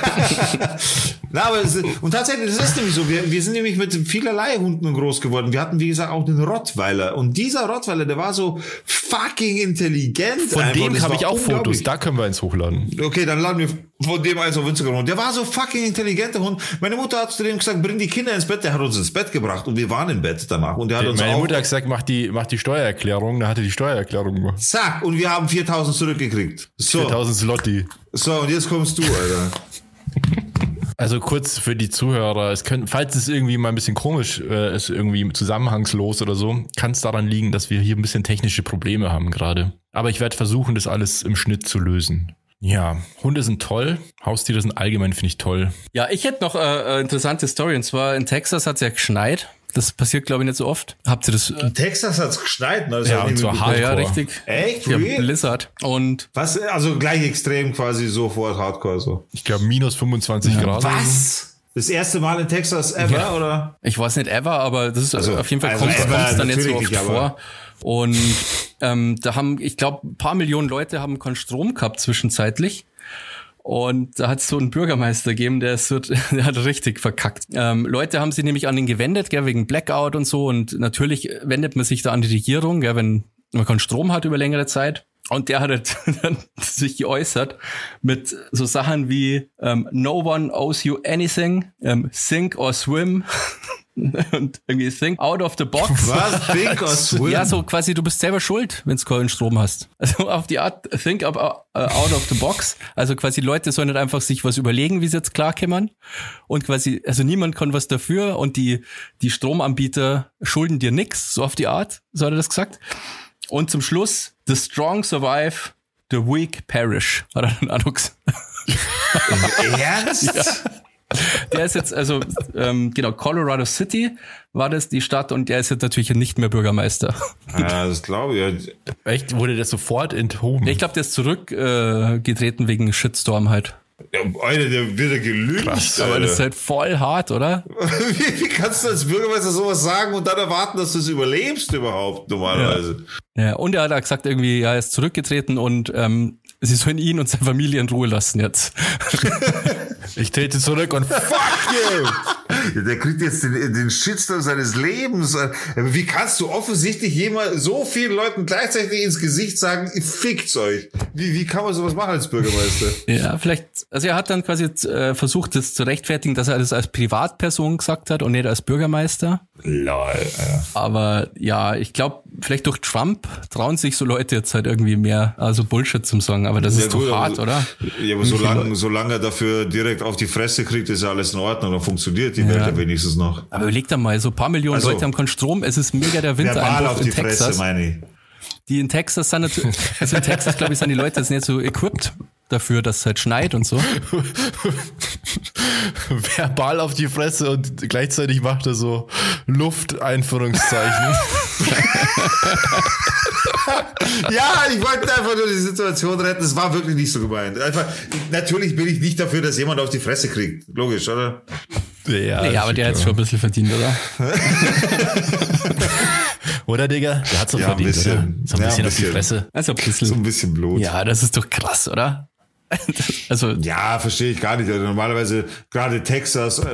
Na, aber es, und tatsächlich, das ist nämlich so, wir, wir sind nämlich mit vielerlei Hunden groß geworden. Wir hatten, wie gesagt, auch den Rottweiler. Und dieser Rottweiler, der war so fucking intelligent. Von einfach. Dem habe ich auch Fotos, da können wir eins hochladen. Okay, dann laden wir von dem eins auf Instagram. Der war so fucking intelligenter Hund. Meine Mutter hat zu dem gesagt, bring die Kinder ins Bett. Der hat uns ins Bett gebracht und wir waren im Bett danach. Und der hat uns meine auch Mutter hat gesagt, mach die, mach die Steuererklärung. Da hat er die Steuererklärung gemacht. Zack, und wir haben viertausend zurückgekriegt. So. viertausend Zlotti. So, und jetzt kommst du, Alter. Also kurz für die Zuhörer, es können, falls es irgendwie mal ein bisschen komisch äh, ist, irgendwie zusammenhangslos oder so, kann es daran liegen, dass wir hier ein bisschen technische Probleme haben gerade. Aber ich werde versuchen, das alles im Schnitt zu lösen. Ja, Hunde sind toll, Haustiere sind allgemein, finde ich, toll. Ja, ich hätte noch äh, eine interessante Story, und zwar in Texas hat es ja geschneit. Das passiert, glaube ich, nicht so oft. Habt ihr das? In Texas hat's geschneit, ne? Ja, und zwar hardcore. Ja, richtig. Echt? Ja, Blizzard. Und was? Also gleich extrem quasi sofort hardcore so. Ich glaube, minus fünfundzwanzig ja. Grad. Was? Das erste Mal in Texas ever, ja. Oder? Ich weiß nicht ever, aber das ist also, auf jeden Fall also kommt es dann jetzt so oft nicht, vor. Und ähm, da haben, ich glaube, ein paar Millionen Leute haben keinen Strom gehabt zwischenzeitlich. Und da hat es so einen Bürgermeister gegeben, der, ist so, der hat richtig verkackt. Ähm, Leute haben sich nämlich an ihn gewendet, gell, wegen Blackout und so. Und natürlich wendet man sich da an die Regierung, gell, wenn man keinen Strom hat über längere Zeit. Und der hat halt dann sich geäußert mit so Sachen wie ähm, No one owes you anything, ähm, sink or swim. Und irgendwie think out of the box. Was? Think or swim? Ja, so quasi, du bist selber schuld, wenn du keinen Strom hast. Also auf die Art, think up, uh, out of the box. Also quasi Leute sollen nicht einfach sich was überlegen, wie sie jetzt klarkommen. Und quasi, also niemand kann was dafür und die, die Stromanbieter schulden dir nix, so auf die Art, so hat er das gesagt. Und zum Schluss, the strong survive, the weak perish, hat er dann auch gesagt. Ernst? Ja. Der ist jetzt, also ähm, genau, Colorado City war das, die Stadt, und der ist jetzt natürlich nicht mehr Bürgermeister. Ja, das glaube ich. Echt? Wurde der sofort enthoben? Ich glaube, der ist zurückgetreten äh, wegen Shitstorm halt. Ja, Alter, der wird ja gelügt. Krass, aber das ist halt voll hart, oder? wie, wie kannst du als Bürgermeister sowas sagen und dann erwarten, dass du es überlebst überhaupt normalerweise? Ja, ja, und er hat auch gesagt irgendwie, ja, er ist zurückgetreten und ähm, sie sollen ihn und seine Familie in Ruhe lassen jetzt. Ich trete zurück und fuck you! Der kriegt jetzt den, den Shitstorm seines Lebens. Wie kannst du offensichtlich jemand so vielen Leuten gleichzeitig ins Gesicht sagen, fickt's euch? Wie, wie kann man sowas machen als Bürgermeister? Ja, vielleicht, also er hat dann quasi äh, versucht, das zu rechtfertigen, dass er das als Privatperson gesagt hat und nicht als Bürgermeister. Lol. Aber ja, ich glaube, vielleicht durch Trump trauen sich so Leute jetzt halt irgendwie mehr, also Bullshit zum Sagen, aber das ja, ist doch hart, so, oder? Ja, aber solange, solange er dafür direkt auf die Fresse kriegt, ist ja alles in Ordnung, dann funktioniert die ja. Welt ja wenigstens noch. Aber überleg da mal, so ein paar Millionen also, Leute haben keinen Strom, es ist mega der Wintereinbruch in Texas. Verbal auf die Fresse, meine ich. Die in Texas sind natürlich, also in Texas, glaube ich, sind die Leute jetzt nicht so equipped dafür, dass es halt schneit und so. Verbal auf die Fresse und gleichzeitig macht er so Luft-Einführungszeichen. Ja, ich wollte einfach nur die Situation retten. Es war wirklich nicht so gemeint. Einfach, natürlich bin ich nicht dafür, dass jemand auf die Fresse kriegt. Logisch, oder? Ja, ja, aber der hat es schon ein bisschen verdient, oder? Oder, Digger? Der hat es doch ja, verdient, ein oder? So ein ja, bisschen, bisschen auf die Fresse. Also ein bisschen. So ein bisschen Blut. Ja, das ist doch krass, oder? Also ja, verstehe ich gar nicht. Also normalerweise, gerade Texas, äh,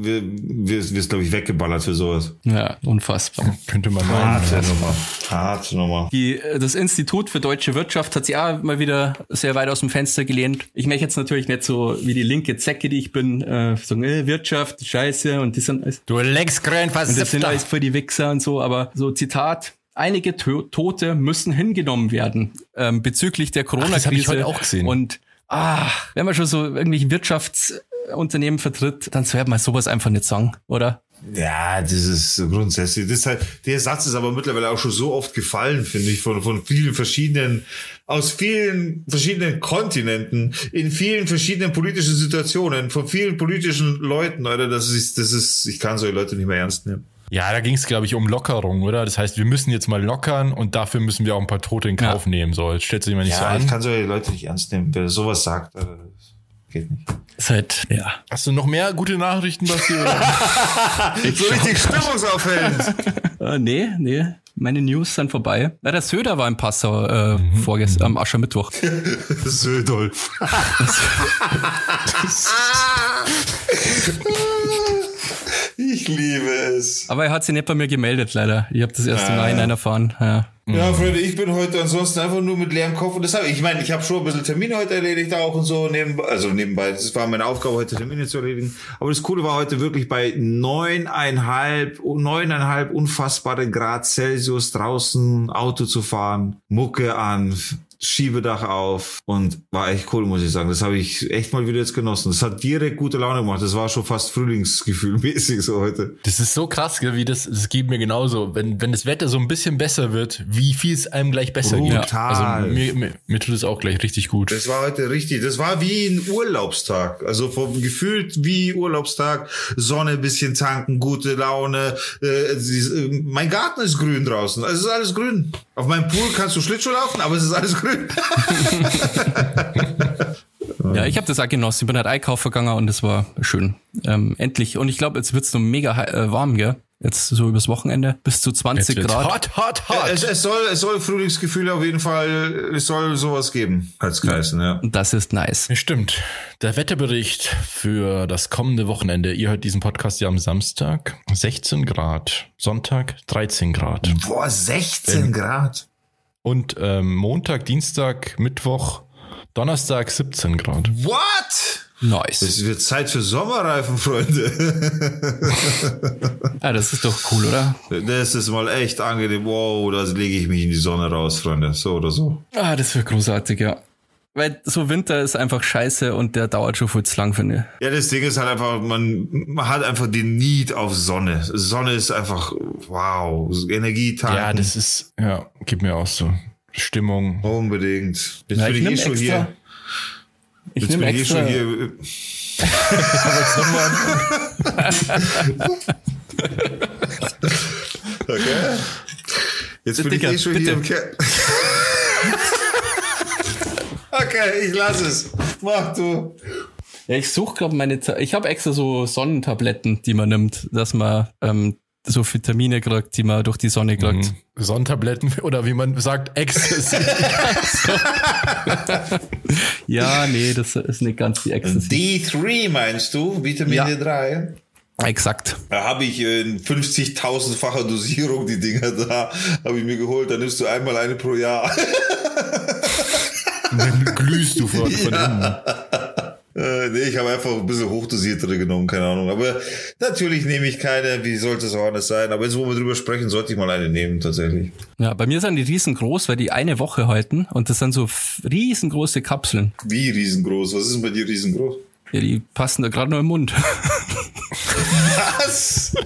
wirst, glaube ich, weggeballert für sowas. Ja, unfassbar. Könnte man meinen. Harte Nummer. Harte Nummer. Die, das Institut für deutsche Wirtschaft hat sich auch mal wieder sehr weit aus dem Fenster gelehnt. Ich möchte jetzt natürlich nicht so wie die linke Zecke, die ich bin, äh, sagen, äh, Wirtschaft, Scheiße und die sind alles. Du leckst grün, fast das sind alles für die Wichser und so, aber so Zitat. Einige Tote müssen hingenommen werden ähm, bezüglich der Corona-Krise. Ach, das habe ich heute auch gesehen. Und ah, wenn man schon so irgendwelche Wirtschaftsunternehmen vertritt, dann soll man sowas einfach nicht sagen, oder? Ja, das ist grundsätzlich. Das ist halt, der Satz ist aber mittlerweile auch schon so oft gefallen, finde ich, von, von vielen verschiedenen, aus vielen verschiedenen Kontinenten, in vielen verschiedenen politischen Situationen, von vielen politischen Leuten, oder? Das ist, das ist, ich kann solche Leute nicht mehr ernst nehmen. Ja, da ging es, glaube ich, um Lockerung, oder? Das heißt, wir müssen jetzt mal lockern und dafür müssen wir auch ein paar Tote in Kauf ja. nehmen. So, jetzt stellt sich mal nicht ja, so an. Ich kann solche Leute nicht ernst nehmen, wer sowas sagt. Oder? Geht nicht. Seit, ja. Hast du noch mehr gute Nachrichten, Basti? So richtig stimmungsaufhellend. uh, nee, nee. Meine News sind vorbei. Na, der Söder war im Passau äh, mhm. vorgestern am Aschermittwoch. Södolf. Ich liebe es. Aber er hat sich nicht bei mir gemeldet, leider. Ich habe das erst im Nachhinein erfahren. Ja. ja, Freunde, ich bin heute ansonsten einfach nur mit leerem Kopf. Und das habe ich. Ich meine, ich habe schon ein bisschen Termine heute erledigt auch und so. Nebenbei, also nebenbei, das war meine Aufgabe, heute Termine zu erledigen. Aber das Coole war heute wirklich bei neuneinhalb, neuneinhalb unfassbaren Grad Celsius draußen Auto zu fahren, Mucke an, Schiebedach auf und war echt cool, muss ich sagen. Das habe ich echt mal wieder jetzt genossen. Das hat direkt gute Laune gemacht. Das war schon fast frühlingsgefühlmäßig so heute. Das ist so krass, wie das, das geht mir genauso. Wenn, wenn das Wetter so ein bisschen besser wird, wie viel es einem gleich besser Brutal. geht. Also mir, mir, mir tut es auch gleich richtig gut. Das war heute richtig, das war wie ein Urlaubstag. Also vom gefühlt wie Urlaubstag. Sonne ein bisschen tanken, gute Laune. Äh, sie, mein Garten ist grün draußen. Also es ist alles grün. Auf meinem Pool kannst du Schlittschuh laufen, aber es ist alles grün. Ja, ich habe das auch genossen. Ich bin halt einkaufen gegangen und es war schön. Ähm, endlich. Und ich glaube, jetzt wird's noch mega äh, warm, gell? Jetzt so übers Wochenende bis zu zwanzig jetzt Grad. Hot, hot, hot. Es, es soll, es soll Frühlingsgefühle auf jeden Fall. Es soll sowas geben. Hat's geheißen, ja. Das ist nice. Ja, stimmt. Der Wetterbericht für das kommende Wochenende. Ihr hört diesen Podcast ja am Samstag. sechzehn Grad. Sonntag dreizehn Grad. Boah, sechzehn ähm. Grad. Und ähm, Montag, Dienstag, Mittwoch, Donnerstag siebzehn Grad. What? Nice. Es wird Zeit für Sommerreifen, Freunde. Ah, das ist doch cool, oder? Das ist mal echt angenehm. Wow, da lege ich mich in die Sonne raus, Freunde. So oder so. Ah, das wird großartig, ja. Weil so Winter ist einfach scheiße und der dauert schon viel zu lang, finde ich. Ja, das Ding ist halt einfach, man, man hat einfach den Need auf Sonne. Sonne ist einfach, wow, Energietanken. Ja, das ist, ja, gib mir auch so Stimmung. Unbedingt. Jetzt ja, bin ich, ich eh schon extra. hier. Ich Jetzt bin ich eh schon hier. Okay. Jetzt bin Digger, ich eh schon bitte. hier im Ke- Okay, ich lass es. Mach du. Ja, ich suche glaube meine. Ta- ich habe extra so Sonnentabletten, die man nimmt, dass man ähm, so Vitamine kriegt, die man durch die Sonne kriegt. Mhm. Sonnentabletten oder wie man sagt, Ecstasy. Ja, nee, das ist nicht ganz die Ecstasy. D drei meinst du? Vitamin ja. D drei? Exakt. Da habe ich in fünfzigtausendfacher Dosierung die Dinger da. Habe ich mir geholt. Da nimmst du einmal eine pro Jahr. Dann glühst du von, von ja. innen. Äh, nee, ich habe einfach ein bisschen hochdosiertere genommen, keine Ahnung. Aber natürlich nehme ich keine, wie sollte es auch anders sein. Aber jetzt, wo wir drüber sprechen, sollte ich mal eine nehmen, tatsächlich. Ja, bei mir sind die riesengroß, weil die eine Woche halten. Und das sind so riesengroße Kapseln. Wie riesengroß? Was ist denn bei dir riesengroß? Ja, die passen da gerade nur im Mund. Was?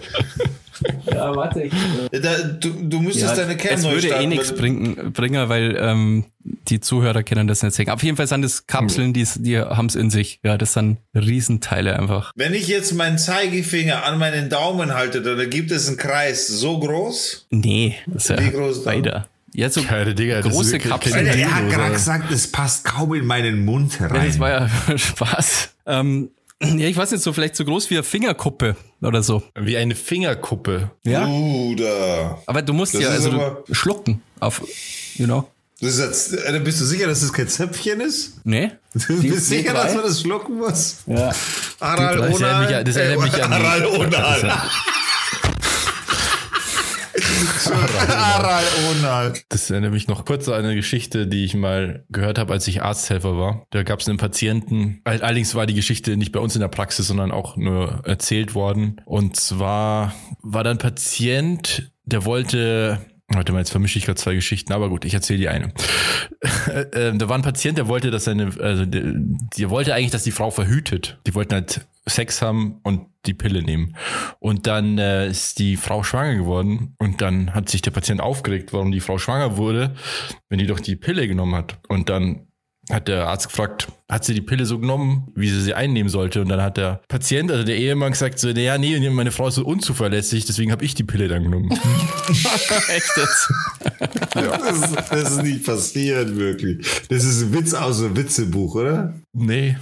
Ja, warte. Ich, äh, da, du, du müsstest ja, deine Kerne neu starten. Das würde eh nichts bringen, bringen, weil ähm, die Zuhörer können das nicht sehen. Auf jeden Fall sind das Kapseln, die, die haben es in sich. Ja, das sind Riesenteile einfach. Wenn ich jetzt meinen Zeigefinger an meinen Daumen halte, dann ergibt es einen Kreis so groß? Nee, das ist wie ja groß weiter. Ja, so Keine, Digga, große Kapseln. Alter, er hat gerade gesagt, es passt kaum in meinen Mund herein. Ja, das war ja Spaß. Ähm, Ja, ich weiß nicht, so vielleicht so groß wie eine Fingerkuppe oder so. Wie eine Fingerkuppe? Ja. Bruder. Aber du musst das ja also schlucken auf, you know. Das ist jetzt, bist du sicher, dass das kein Zäpfchen ist? Nee. Du bist sicher, dass man das schlucken muss? Ja. Aral Onal. Das erinnert mich an... Aral Onal. Aral Onal. Das erinnert mich noch kurz an eine Geschichte, die ich mal gehört habe, als ich Arzthelfer war. Da gab es einen Patienten, allerdings war die Geschichte nicht bei uns in der Praxis, sondern auch nur erzählt worden. Und zwar war da ein Patient, der wollte Warte mal, jetzt vermische ich gerade zwei Geschichten, aber gut, ich erzähle die eine. ähm, da war ein Patient, der wollte, dass seine, also der, der wollte eigentlich, dass die Frau verhütet. Die wollten halt Sex haben und die Pille nehmen. Und dann äh, ist die Frau schwanger geworden und dann hat sich der Patient aufgeregt, warum die Frau schwanger wurde, wenn die doch die Pille genommen hat. Und dann hat der Arzt gefragt, hat sie die Pille so genommen, wie sie sie einnehmen sollte? Und dann hat der Patient, also der Ehemann, gesagt so, naja, nee, meine Frau ist so unzuverlässig, deswegen habe ich die Pille dann genommen. Echt jetzt? Ja, das, ist, das ist nicht passiert, wirklich. Das ist ein Witz aus einem Witzebuch, oder? Nee,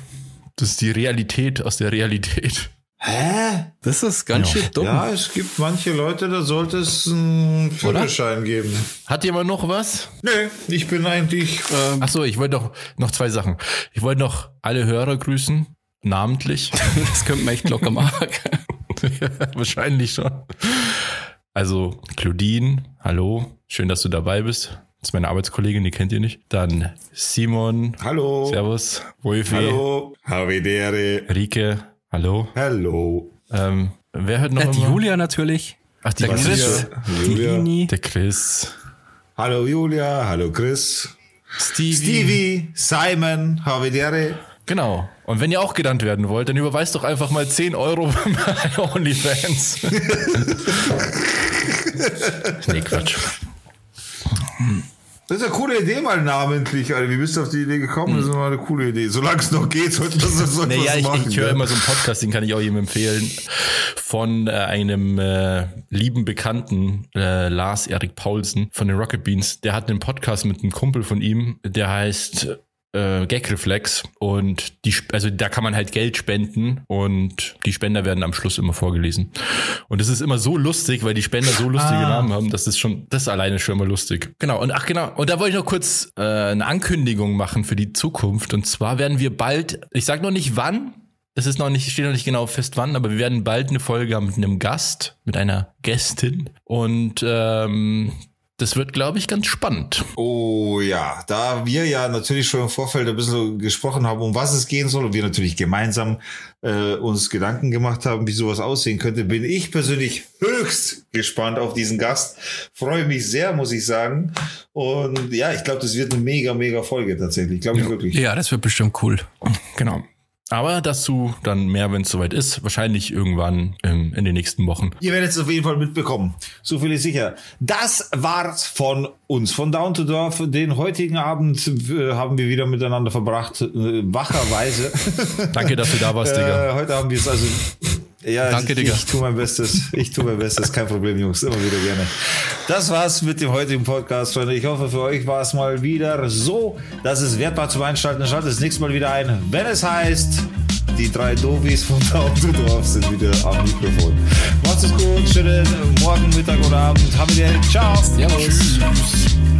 das ist die Realität aus der Realität. Hä? Das ist ganz ja. schön dumm. Ja, es gibt manche Leute, da sollte es einen Führerschein geben. Hat jemand noch was? Nee, ich bin eigentlich... Ähm Achso, ich wollte noch, noch zwei Sachen. Ich wollte noch alle Hörer grüßen, namentlich. Das könnte man echt locker machen. Ja, wahrscheinlich schon. Also Claudine, hallo, schön, dass du dabei bist. Das ist meine Arbeitskollegin, die kennt ihr nicht. Dann Simon, hallo. Servus. Wolfi, hallo. Havidere. Rike, hallo. Hallo. Ähm, wer hört noch äh, die immer? Julia natürlich. Ach, die der Chris. Julia. Die der Chris. Hallo Julia, hallo Chris. Stevie. Stevie, Simon, Havidere. Genau. Und wenn ihr auch genannt werden wollt, dann überweist doch einfach mal zehn Euro bei Onlyfans. Nee, Quatsch. Das ist eine coole Idee, mal namentlich, Alter. Wie bist du auf die Idee gekommen? Das ist immer eine coole Idee. Solange es noch geht, sollte das so etwas naja, machen. Ich, ich höre ja. immer so einen Podcast, den kann ich auch jedem empfehlen, von äh, einem äh, lieben Bekannten, äh, Lars Erik Paulsen von den Rocket Beans. Der hat einen Podcast mit einem Kumpel von ihm, der heißt äh, Gagreflex. Und die, also da kann man halt Geld spenden und die Spender werden am Schluss immer vorgelesen. Und es ist immer so lustig, weil die Spender so lustige ah. Namen haben, das ist schon, das alleine schon immer lustig. Genau, und ach genau, und da wollte ich noch kurz äh, eine Ankündigung machen für die Zukunft. Und zwar werden wir bald, ich sag noch nicht wann, es ist noch nicht, steht noch nicht genau fest wann, aber wir werden bald eine Folge haben mit einem Gast, mit einer Gästin. Und ähm, das wird, glaube ich, ganz spannend. Oh ja, da wir ja natürlich schon im Vorfeld ein bisschen gesprochen haben, um was es gehen soll und wir natürlich gemeinsam äh, uns Gedanken gemacht haben, wie sowas aussehen könnte, bin ich persönlich höchst gespannt auf diesen Gast. Freue mich sehr, muss ich sagen. Und ja, ich glaube, das wird eine mega, mega Folge tatsächlich. Glaube ich ja, wirklich. Ja, das wird bestimmt cool. Genau. Aber dazu dann mehr, wenn es soweit ist. Wahrscheinlich irgendwann ähm, in den nächsten Wochen. Ihr werdet es auf jeden Fall mitbekommen. So viel ist sicher. Das war's von uns, von Down to Dorf. Den heutigen Abend äh, haben wir wieder miteinander verbracht. Äh, wacherweise. Danke, dass du da warst, Digga. Äh, heute haben wir es also... Ja, danke, Digga. Ich, ich tue mein Bestes. Ich tue mein Bestes. Kein Problem, Jungs. Immer wieder gerne. Das war's mit dem heutigen Podcast, Freunde. Ich hoffe, für euch war es mal wieder so, dass es wertbar zum Einschalten. Schaltet das nächste Mal wieder ein, wenn es heißt, die drei Doofies von Down to Dorf sind wieder am Mikrofon. Macht's gut. Schönen Morgen, Mittag oder Abend. Haben wir dir. Ciao. Servus. Tschüss.